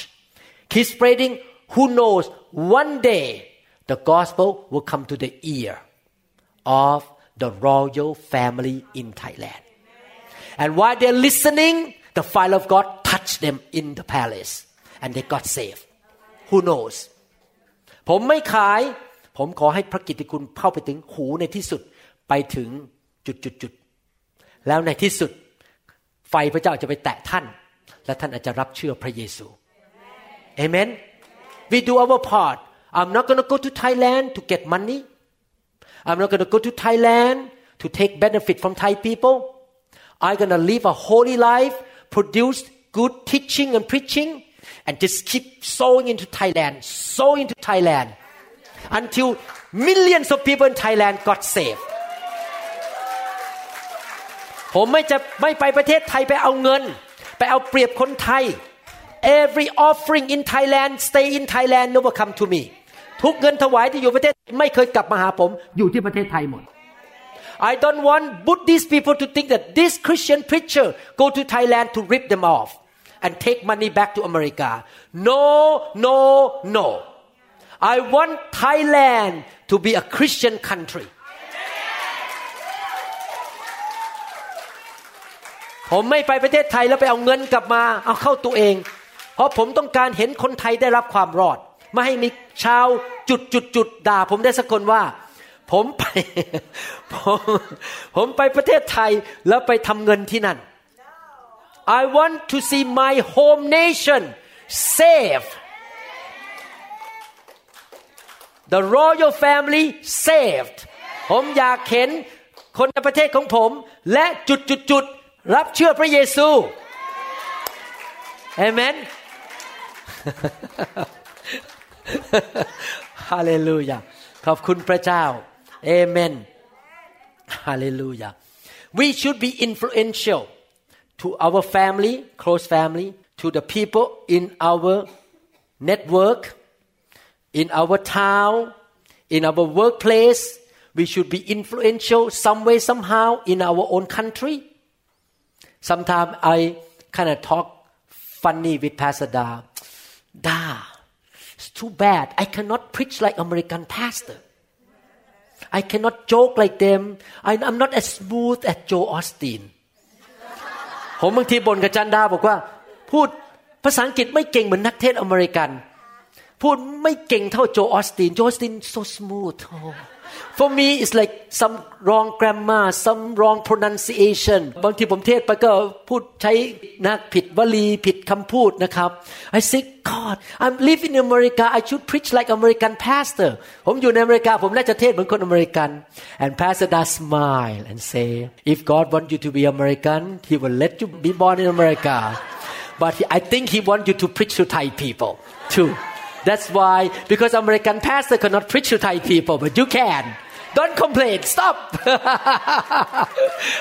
keeps spreading who knows one day the gospel will come to the ear of the royal family in Thailand and while they're listening the fire of God touched them in the palace and they got saved who knows ผมไม่ขายผมขอให้พระกิตติคุณเข้าไปถึงหูในที่สุดไปถึงจุดๆแล้วในที่สุดไฟพระเจ้าจะไปแตะท่านและท่านอาจจะรับเชื่อพระเยซู Amen. We do our part. I'm not going to go to Thailand to get money. I'm not going to go to Thailand to take benefit from Thai people. I'm going to live a holy life, produce good teaching and preaching, and just keep sowing into Thailand, until millions of people in Thailand got saved. ผมไม่ไปประเทศไทยไปเอาเงินไปเอาเปรียบคนไทย Every offering in Thailand stay in Thailand never come to me. ทุกเงินถวายที่อยู่ประเทศไม่เคยกลับมาหาผมอยู่ที่ประเทศไทยหมด I don't want Buddhist people to think that this Christian preacher go to Thailand to rip them off and take money back to America. No. I want Thailand to be a Christian country.ผมไม่ไปประเทศไทยแล้วไปเอาเงินกลับมาเอาเข้าตัวเองเพราะผมต้องการเห็นคนไทยได้รับความรอดไม่ให้มีชาวจุดๆด่าผมได้สักคนว่าผมไปประเทศไทยแล้วไปทำเงินที่นั่น I want to see my home nation saved the royal family saved ผมอยากเห็นคนในประเทศของผมและจุดๆรับเชื่อพระเยซูอาเมนฮาเลลูยาขอบคุณพระเจ้าอาเมนฮาเลลูยา We should be influential to our family, close family, to the people in our network, in our town, in our workplace. We should be influential some way, somehow in our own country.Sometimes I kind of talk funny with Pasada. It's too bad. I cannot preach like American pastor. I cannot joke like them. I'm not as smooth as Joel Osteen. ผมบางทีบ่นกับจันดาบอกว่าพูดภาษาอังกฤษไม่เก่งเหมือนนักเทศอเมริกันพูดไม่เก่งเท่าโจออสตินso smooth for me it's like some wrong grammar some wrong pronunciation บางทีผมเทศไปก็พูดใช้นักผิดวลีผิดคำพูดนะครับ I say God I live in America I should preach like American pastor ผมอยู่ในอเมริกาผมน่าจะเทศเหมือนคนอเมริกัน and Pastor Da smile and say if God want you to be American he will let you be born in America but I think he want you to preach to Thai people too That's why, because American pastor cannot preach to Thai people, but you can. Don't complain. Stop.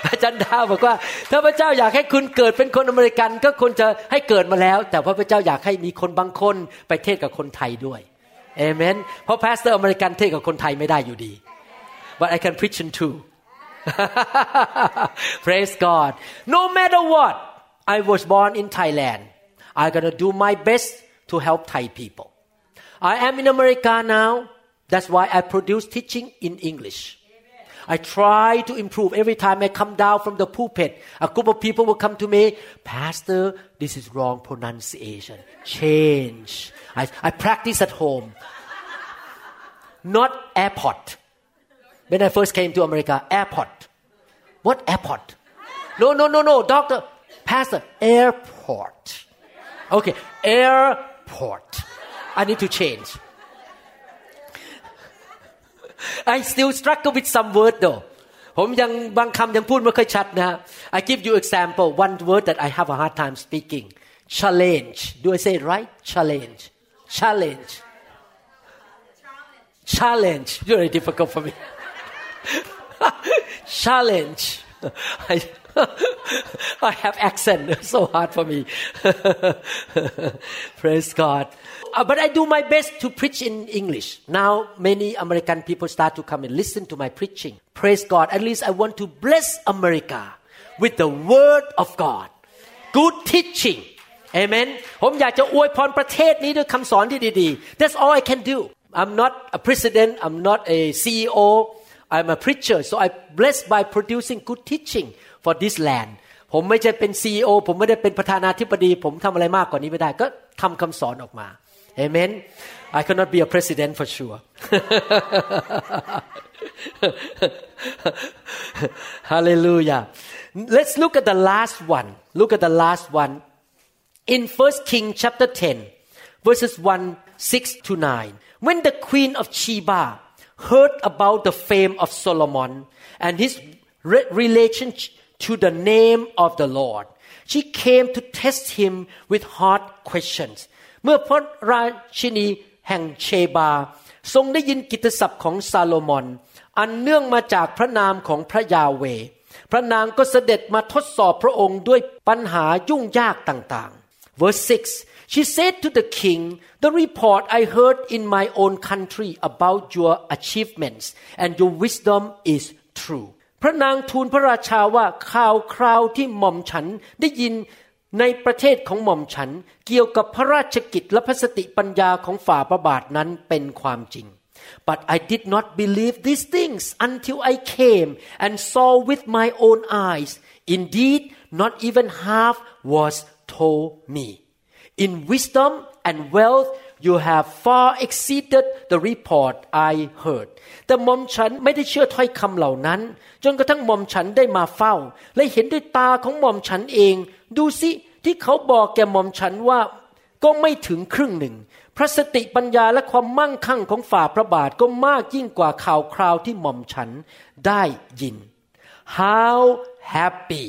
อาจารย์ดาบอกว่าถ้าพระเจ้าอยากให้คุณเกิดเป็นคนอเมริกันก็ควรจะให้เกิดมาแล้วแต่พระเจ้าอยากให้มีคนบางคนไปเทศกับคนไทยด้วยเอเมนเพราะพาสเตอร์อเมริกันเทศกับคนไทยไม่ได้อยู่ดี But I can preach them too. Praise God. No matter what, I was born in Thailand. I'm gonna do my best to help Thai people.I am in America now. That's why I produce teaching in English. Amen. I try to improve. Every time I come down from the pulpit, a group of people will come to me, Pastor, this is wrong pronunciation. Change. I practice at home. Not airport. When I first came to America, airport. What airport? No, doctor. Pastor, airport. Okay, airport.I need to change. I still struggle with some word though. ผมยังบางคำยังพูดไม่ค่อยชัดนะฮะ I give you example one word that I have a hard time speaking. Challenge. Do I say it right? Challenge. Very difficult for me. Challenge. I have accent. It's so hard for me. Praise God. But I do my best to preach in English. Now many American people start to come and listen to my preaching. Praise God. At least I want to bless America with the word of God. Good teaching. Amen. ผมอยากจะอวยพรประเทศนี้ด้วยคำสอนที่ดีๆ That's all I can do. I'm not a president. I'm not a CEO. I'm a preacher. So I bless by producing good teaching.for this land ผมไม่ใช่เป็น CEO ผมไม่ได้เป็นประธานาธิบดีผมทำอะไรมากกว่านี้ไม่ได้ก็ทำคำสอนออกมาเอเมน I cannot be a president for sure Hallelujah Let's look at the last one in 1 Kings chapter 10 verses 1-6 to 9 When the Queen of Sheba heard about the fame of Solomon and his relation to the name of the Lord. She came to test him with hard questions. เมื่อพระราชินีแห่งเชบาทรงได้ยินกิตติศัพท์ของซาโลมอนอันเนื่องมาจากพระนามของพระยาเวห์พระนางก็เสด็จมาทดสอบพระองค์ด้วยปัญหายุ่งยากต่างๆ Verse 6 She said to the king, "The report I heard in my own country about your achievements and your wisdom is true." พระนางทูลพระราชาว่าข่าวคราวที่หม่อมฉันได้ยินในประเทศของหม่อมฉันเกี่ยวกับพระราชกิจและพระสติปัญญาของฝ่าพระบาทนั้นเป็นความจริง But I did not believe these things until I came and saw with my own eyes. Indeed, not even half was told me.In wisdom and wealth you have far exceeded the report I heard. แต่หม่อมฉันไม่ได้เชื่อถ้อยคำเหล่านั้นจนกระทั่งหม่อมฉันได้มาเฝ้าและเห็นด้วยตาของหม่อมฉันเองดูสิที่เขาบอกแก่หม่อมฉันว่าก็ไม่ถึงครึ่งหนึ่งพระสติปัญญาและความมั่งคั่งของฝ่าพระบาทก็มากยิ่งกว่าข่าวคราวที่หม่อมฉันได้ยิน How happy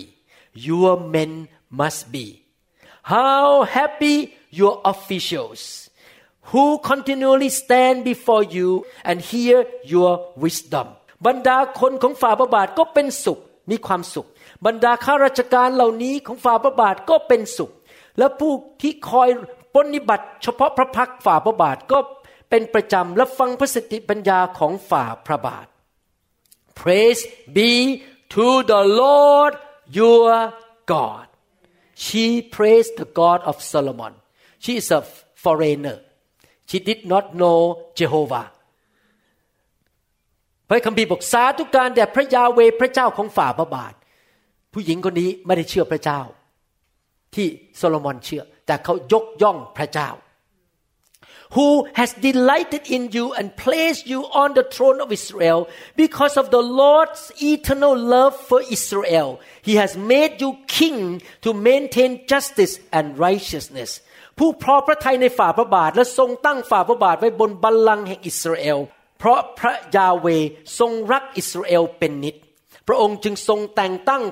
your men must be.How happy your officials who continually stand before you and hear your wisdom. บรรดาคนของฝ่าพระบาทก็เป็นสุขมีความสุขบรรดาข้าราชการเหล่านี้ของฝ่าพระบาทก็เป็นสุขและผู้ที่คอยปฏิบัติเฉพาะพระพักฝ่าพระบาทก็เป็นประจำและฟังพระสติปัญญาของฝ่าพระบาท Praise be to the Lord your God.She praised the God of Solomon. She is a foreigner. She did not know Jehovah. พระคัมภีร์บอกสาธุการแด่พระยาเวห์พระเจ้าของฝ่าพระบาทผู้หญิงคนนี้ไม่ได้เชื่อพระเจ้าที่โซโลมอนเชื่อแต่เขายกย่องพระเจ้า Who has delighted in you and placed you on the throne of Israel because of the Lord's eternal love for Israel. He has made you king to maintain justice and righteousness. ผู้พอพระทัยในฝ่าพระบาทและทรงตั้งฝ่าพระบาทไว้บนบัลลังก์แห่งอิสราเอลเพราะพระยาเวห์ทรงรักอิสราเอลเป็นนิจพระองค์จึงทรงแต่งตั้ง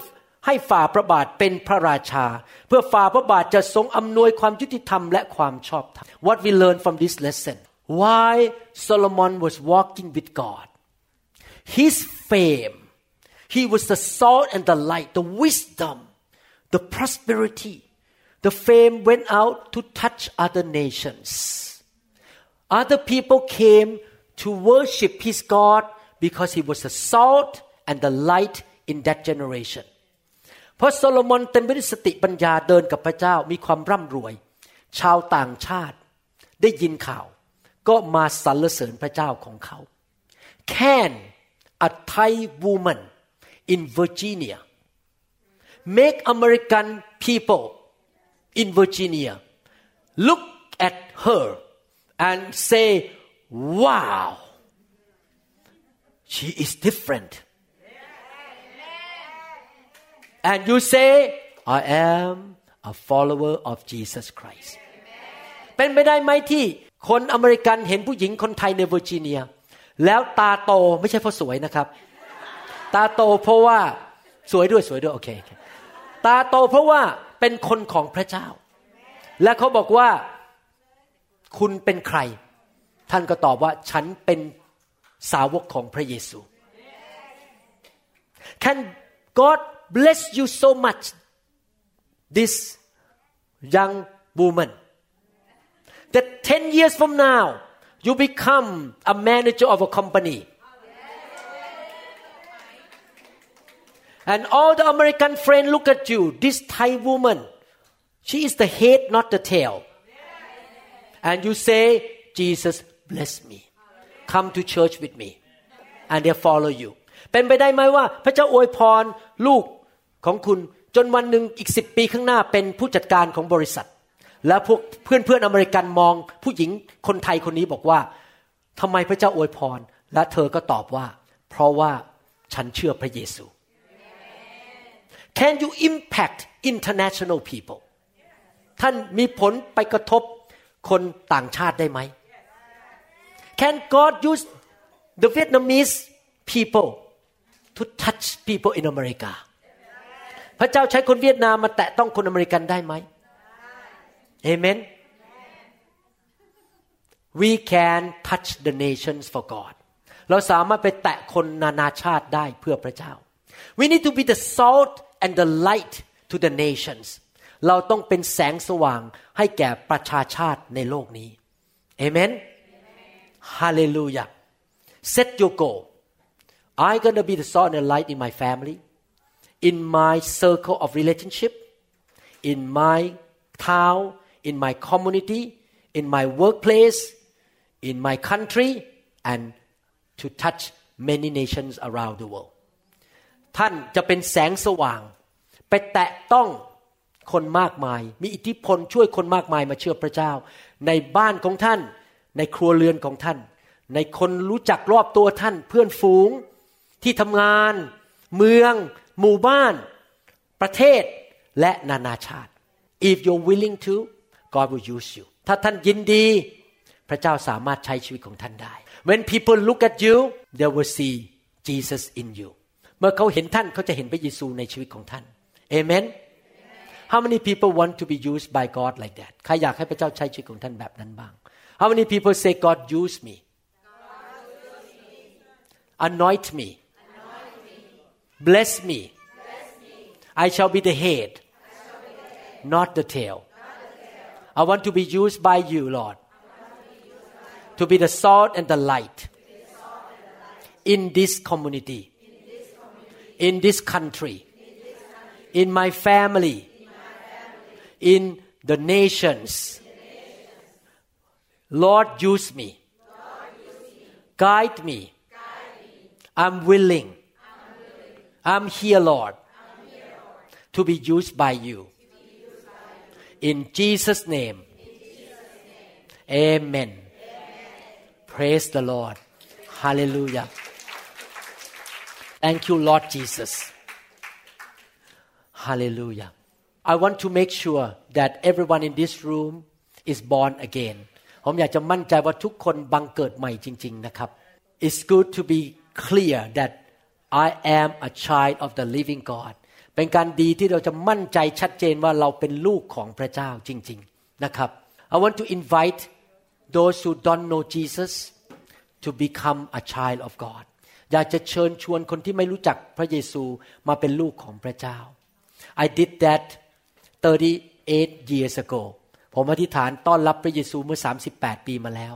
ให้ฝ่าพระบาทเป็นพระราชาเพื่อฝ่าพระบาทจะทรงอำนวยความยุติธรรมและความชอบธรรม What we learn from this lesson Why Solomon was walking with God His fame He was the salt and the light the wisdom the prosperity the fame went out to touch other nations Other people came to worship his God because he was the salt and the light in that generationเพราะโซโลมอนเต็มไปด้วยสติปัญญาเดินกับพระเจ้ามีความร่ำรวยชาวต่างชาติได้ยินข่าวก็มาสรรเสริญพระเจ้าของเขา Can a Thai woman in Virginia make American people in Virginia look at her and say, "Wow, she is different."And you say, I am a follower of Jesus Christ. เป็นไปได้ไหมที่คนอเมริกันเห็นผู้หญิงคนไทยในเวอร์จิเนียแล้วตาโตไม่ใช่เพราะสวยนะครับตาโตเพราะว่าสวยด้วยโอเคตาโตเพราะว่าเป็นคนของพระเจ้าและเขาบอกว่าคุณเป็นใครท่านก็ตอบว่าฉันเป็นสาวกของพระเยซู Can God bless you so much this young woman that 10 years from now you become a manager of a company and all the American friends look at you this Thai woman she is the head not the tail and you say Jesus bless me come to church with me and they follow you เป็นไปได้ไหมว่าพระเจ้าอวยพรลูกของคุณจนวันหนึ่งอีก10 ปีข้างหน้าเป็นผู้จัดการของบริษัทและพวกเพื่อนอเมริกันมองผู้หญิงคนไทยคนนี้บอกว่าทำไมพระเจ้าอวยพรและเธอก็ตอบว่าเพราะว่าฉันเชื่อพระเยซู Can you impact international people ท่านมีผลไปกระทบคนต่างชาติได้ไหม Can God use the Vietnamese people to touch people in America พระเจ้าใช้คนเวียดนามมาแตะต้องคนอเมริกันได้ไหม Amen We can touch the nations for God เราสามารถไปแตะคนนานาชาติได้เพื่อพระเจ้า We need to be the salt and the light to the nations เราต้องเป็นแสงสว่างให้แก่ประชาชาติในโลกนี้ Amen Hallelujah Set your goal I'm going to be the salt and the light in my family in my circle of relationship in my town in my community in my workplace in my country and to touch many nations around the world ท่านจะเป็นแสงสว่างไปแตะต้องคนมากมายมีอิทธิพลช่วยคนมากมายมาเชื่อพระเจ้าในบ้านของท่านในครัวเรือนของท่านในคนรู้จักรอบตัวท่านเพื่อนฝูงที่ทำงานเมืองหมู่บ้านประเทศและนานาชาติ If you're willing to God will use you ถ้าท่านยินดีพระเจ้าสามารถใช้ชีวิตของท่านได้ When people look at you they will see Jesus in you เมื่อเขาเห็นท่านเขาจะเห็นพระเยซูในชีวิตของท่าน Amen How many people want to be used by God like that ใครอยากให้พระเจ้าใช้ชีวิตของท่านแบบนั้นบ้าง How many people say God use me Anoint me. Bless me. I shall be the head, not the tail. I want to be used by you, Lord, to be the salt and the light in this community, in this country, in my family, in the nations. Lord, use me. Guide me.I'm willing. I'm here, Lord, to be used by you. In Jesus' name. Amen. Praise the Lord. Hallelujah. Thank you, Lord Jesus. Hallelujah. I want to make sure that everyone in this room is born again. ผมอยากจะมั่นใจว่าทุกคนบังเกิดใหม่จริงๆนะครับ It's good to be clear that I am a child of the living God เป็นการดีที่เราจะมั่นใจชัดเจนว่าเราเป็นลูกของพระเจ้าจริงๆนะครับ I want to invite those who don't know Jesus to become a child of God อยากจะเชิญชวนคนที่ไม่รู้จักพระเยซูมาเป็นลูกของพระเจ้า I did that 38 years ago ผมอธิษฐานต้อนรับพระเยซูเมื่อ38 ปีมาแล้ว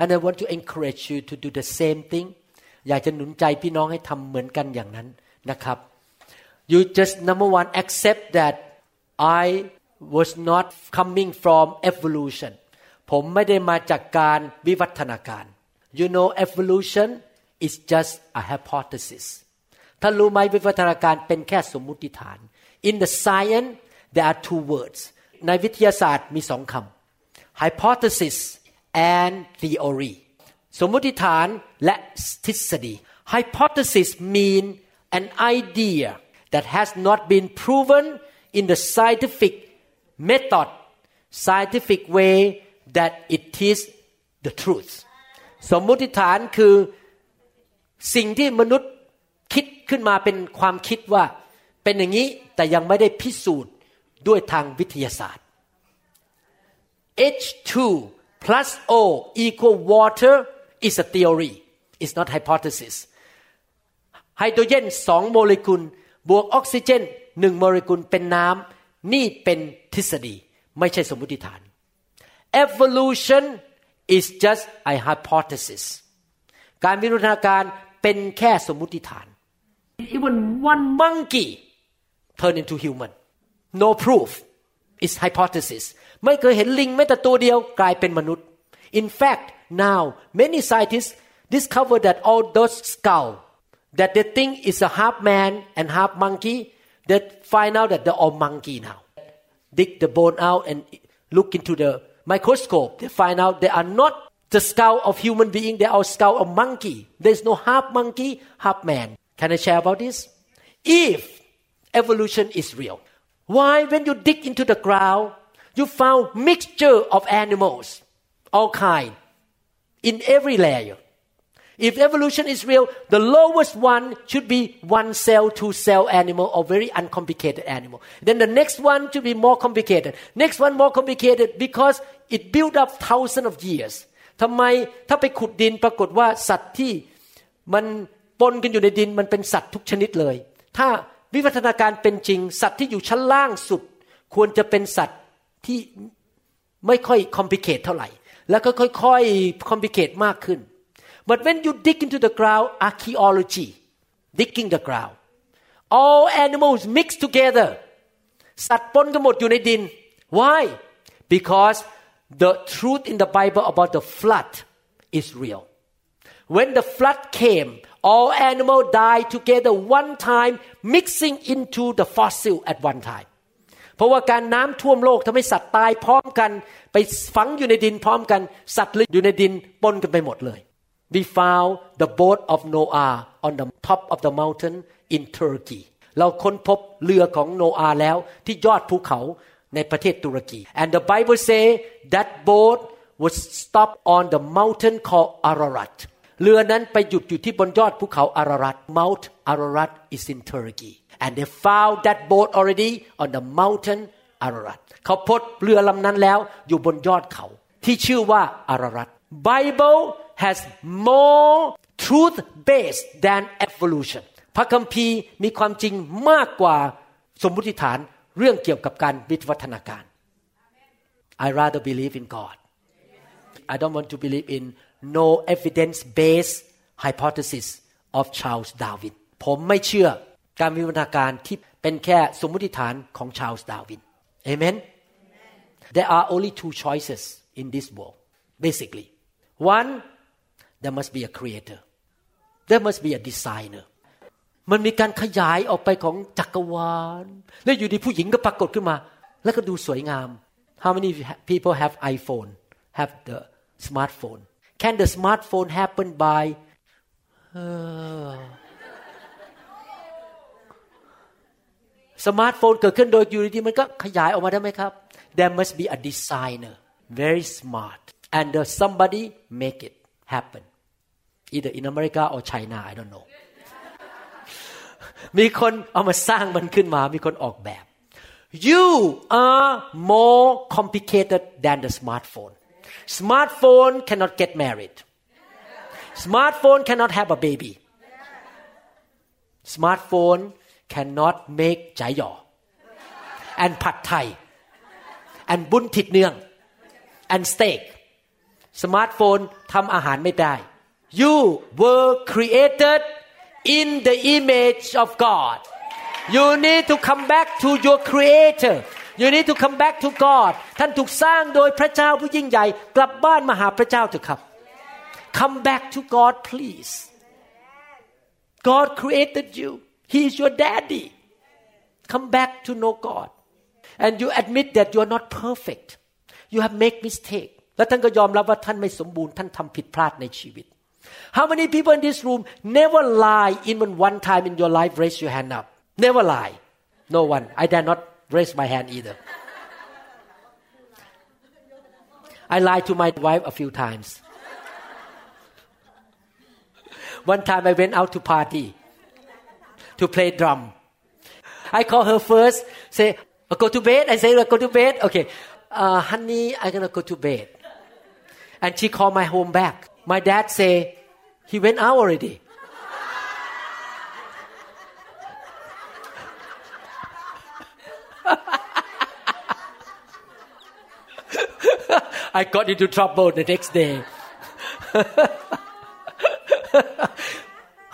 And I want to encourage you to do the same thingอยากจะหนุนใจพี่น้องให้ทำเหมือนกันอย่างนั้นนะครับ You just number one accept that I was not coming from evolution ผมไม่ได้มาจากการวิวัฒนาการ You know evolution is just a hypothesis ท่านรู้ไหมวิวัฒนาการเป็นแค่สมมุติฐาน In the science there are two words ในวิทยาศาสตร์มีสองคำ hypothesis and theoryสมมติฐานและทฤษฎี Hypothesis mean an idea that has not been proven in the scientific method, scientific way that it is the truth. สมมติฐานคือสิ่งที่มนุษย์คิดขึ้นมาเป็นความคิดว่าเป็นอย่างนี้แต่ยังไม่ได้พิสูจน์ด้วยทางวิทยาศาสตร์ H2 plus O equal water.It's a theory. It's not hypothesis. ไฮโดรเจน2โมเลกุลบวกออกซิเจน1โมเลกุลเป็นน้ำนี่เป็นทฤษฎีไม่ใช่สมมติฐาน Evolution is just a hypothesis. การวิวัฒนาการเป็นแค่สมมติฐาน Even one monkey turn into human. No proof. It's hypothesis. ไม่เคยเห็นลิงแม้แต่ตัวเดียวกลายเป็นมนุษย์ In fact.Now, many scientists discover that all those skulls that they think is a half man and half monkey, they find out that they're all monkey now. Dig the bone out and look into the microscope. They find out they are not the skull of human being. They are skull of monkey. There's no half monkey, half man. Can I share about this? If evolution is real, why when you dig into the ground, you found mixture of animals, all kinds.In every layer If evolution is real, the lowest one should be one cell, two cell animal or very uncomplicated animal. Then the next one should be more complicated. Next one more complicated because it built up thousands of years. ทำไมถ้าไปขุดดินปรากฏว่าสัตว์ที่มันปนกันอยู่ในดินมันเป็นสัตว์ทุกชนิดเลยถ้าวิวัฒนาการเป็นจริงสัตว์ที่อยู่ชั้นล่างสุดควรจะเป็นสัตว์ที่ไม่ค่อยคอมพลิเคทเท่าไหร่แล้วก็ค่อยๆคอมพลิเคทมากขึ้น But when you dig into the ground archaeology digging the ground all animals mixed together สัตว์ปนกันหมดอยู่ในดิน Why? Because the truth in the Bible about the flood is real when the flood cameall animals die together one time mixing into the fossil at one time เพราะว่าการน้ำท่วมโลกทำให้สัตว์ตายพร้อมกันไปฝังอยู่ในดินพร้อมกันสัตว์อยู่ในดินปนกันไปหมดเลย We found the boat of Noah on the top of the mountain in Turkey เราค้นพบเรือของโนอาห์แล้วที่ยอดภูเขาในประเทศตุรกี And the Bible say that boat was stopped on the mountain called Araratเรือนั้นไปหยุดอยู่ที่บนยอดภูเขาอารารัต Mount Ararat is in Turkey and they found that boat already on the mountain Ararat เขาพบเรือลำนั้นแล้วอยู่บนยอดเขาที่ชื่อว่าอารารัต Bible has more truth based than evolution พระคัมภีร์มีความจริงมากกว่าสมมุติฐานเรื่องเกี่ยวกับการวิวัฒนาการ I rather believe in God I don't want to believe in no evidence based hypothesis of Charles Darwin ผมไม่เชื่อการวิวัฒนาการที่เป็นแค่สมมติฐานของ Charles Darwin Amen There are only two choices in this world basically one there must be a creator there must be a designer มันมีการขยายออกไปของจักรวาลแล้วอยู่ดีผู้หญิงก็ปรากฏขึ้นมาแล้วก็ดูสวยงาม How many people have iPhone have the smartphone Can the smartphone happen by smartphone เกิดขึ้นโดยอยู่ดีมันก็ขยายออกมาได้ไหมครับ There must be a designer very smart and somebody make it happen either in America or China I don't know มีคนเอามาสร้างมันขึ้นมามีคนออกแบบ You are more complicated than the smartphone Smartphone cannot get married. Smartphone cannot have a baby. Smartphone cannot make chai yaw and pad thai and bun thit neung and steak. Smartphone ทำอาหารไม่ได้ You were created in the image of God. You need to come back to your creator.You need to come back to God ท่านถูกสร้างโดยพระเจ้าผู้ยิ่งใหญ่กลับบ้านมาหาพระเจ้าเถอะครับ Come back to God please God created you He is your daddy Come back to know God and you admit that you are not perfect You have made mistake และท่านก็ยอมรับว่าท่านไม่สมบูรณ์ท่านทำผิดพลาดในชีวิต How many people in this room never lie even one time in your life raise your hand up Never lie No one I dare notRaise my hand either. I lied to my wife a few times. One time I went out to party to play drum. I call her first, say, go to bed. I say, go to bed. Okay, honey, I'm gonna go to bed. And she called my home back. My dad say, he went out already.I got into trouble the next day.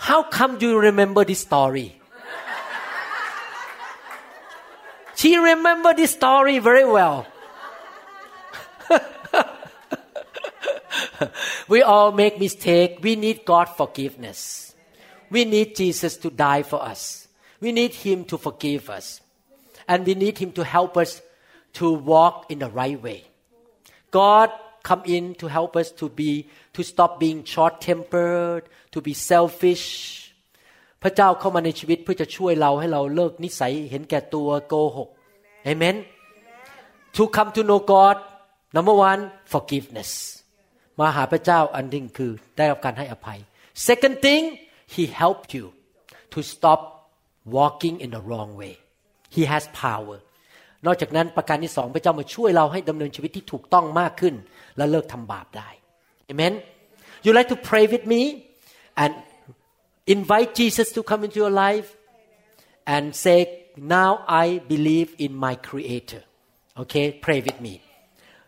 How come you remember this story? She remembered this story very well. We all make mistakes. We need God's forgiveness. We need Jesus to die for us. We need Him to forgive us. And we need Him to help us to walk in the right way.God come in to help us to stop being short-tempered, to be selfish. พระเจ้าเข้ามาในชีวิตเพื่อจะช่วยเราให้เราเลิกนิสัยเห็นแก่ตัวโกหก Amen. To come to know God, number one, forgiveness. มาหาพระเจ้าอันหนึ่งคือได้รับการให้อภัย Second thing, he helped you to stop walking in the wrong way. He has power. นอกจากนั้นประการที่สองพระเจ้ามาช่วยเราให้ดำเนินชีวิตที่ถูกต้องมากขึ้นและเลิกทำบาปได้ Amen. You like to pray with me and invite Jesus to come into your life and say, "Now I believe in my Creator." Okay, pray with me.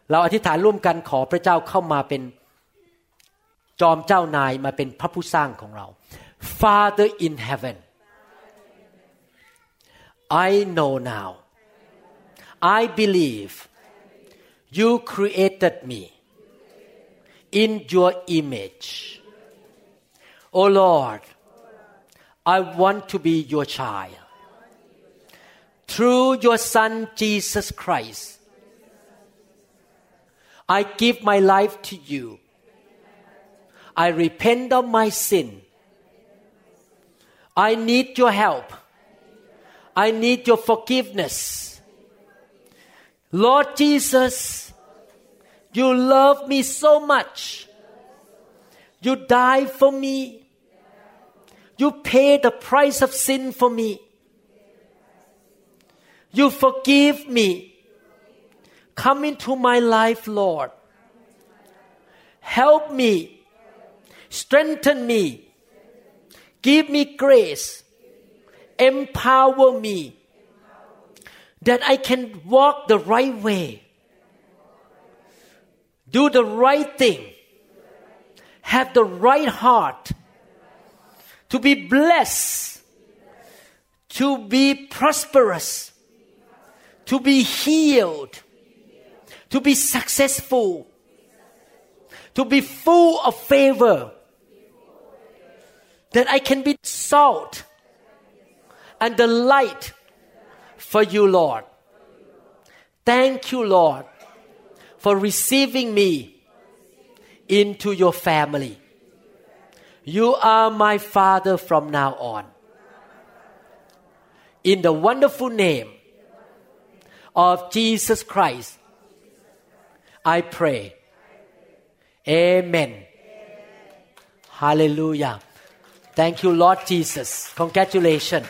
เราอธิษฐานร่วมกันขอพระเจ้าเข้ามาเป็นจอมเจ้านายมาเป็นพระผู้สร้างของเรา Father in heaven, I know now.I believe you created me in your image. Oh Lord, I want to be your child. Through your Son Jesus Christ, I give my life to you. I repent of my sin. I need your help. I need your forgiveness.Lord Jesus, you love me so much. You died for me. You paid the price of sin for me. You forgive me. Come into my life, Lord. Help me. Strengthen me. Give me grace. Empower me.That I can walk the right way, do the right thing, have the right heart, to be blessed, to be prosperous, to be healed, to be successful, to be full of favor, that I can be salt and the light,For you, Lord. Thank you, Lord, for receiving me into your family. You are my Father from now on. In the wonderful name of Jesus Christ, I pray. Amen. Hallelujah. Thank you, Lord Jesus. Congratulations.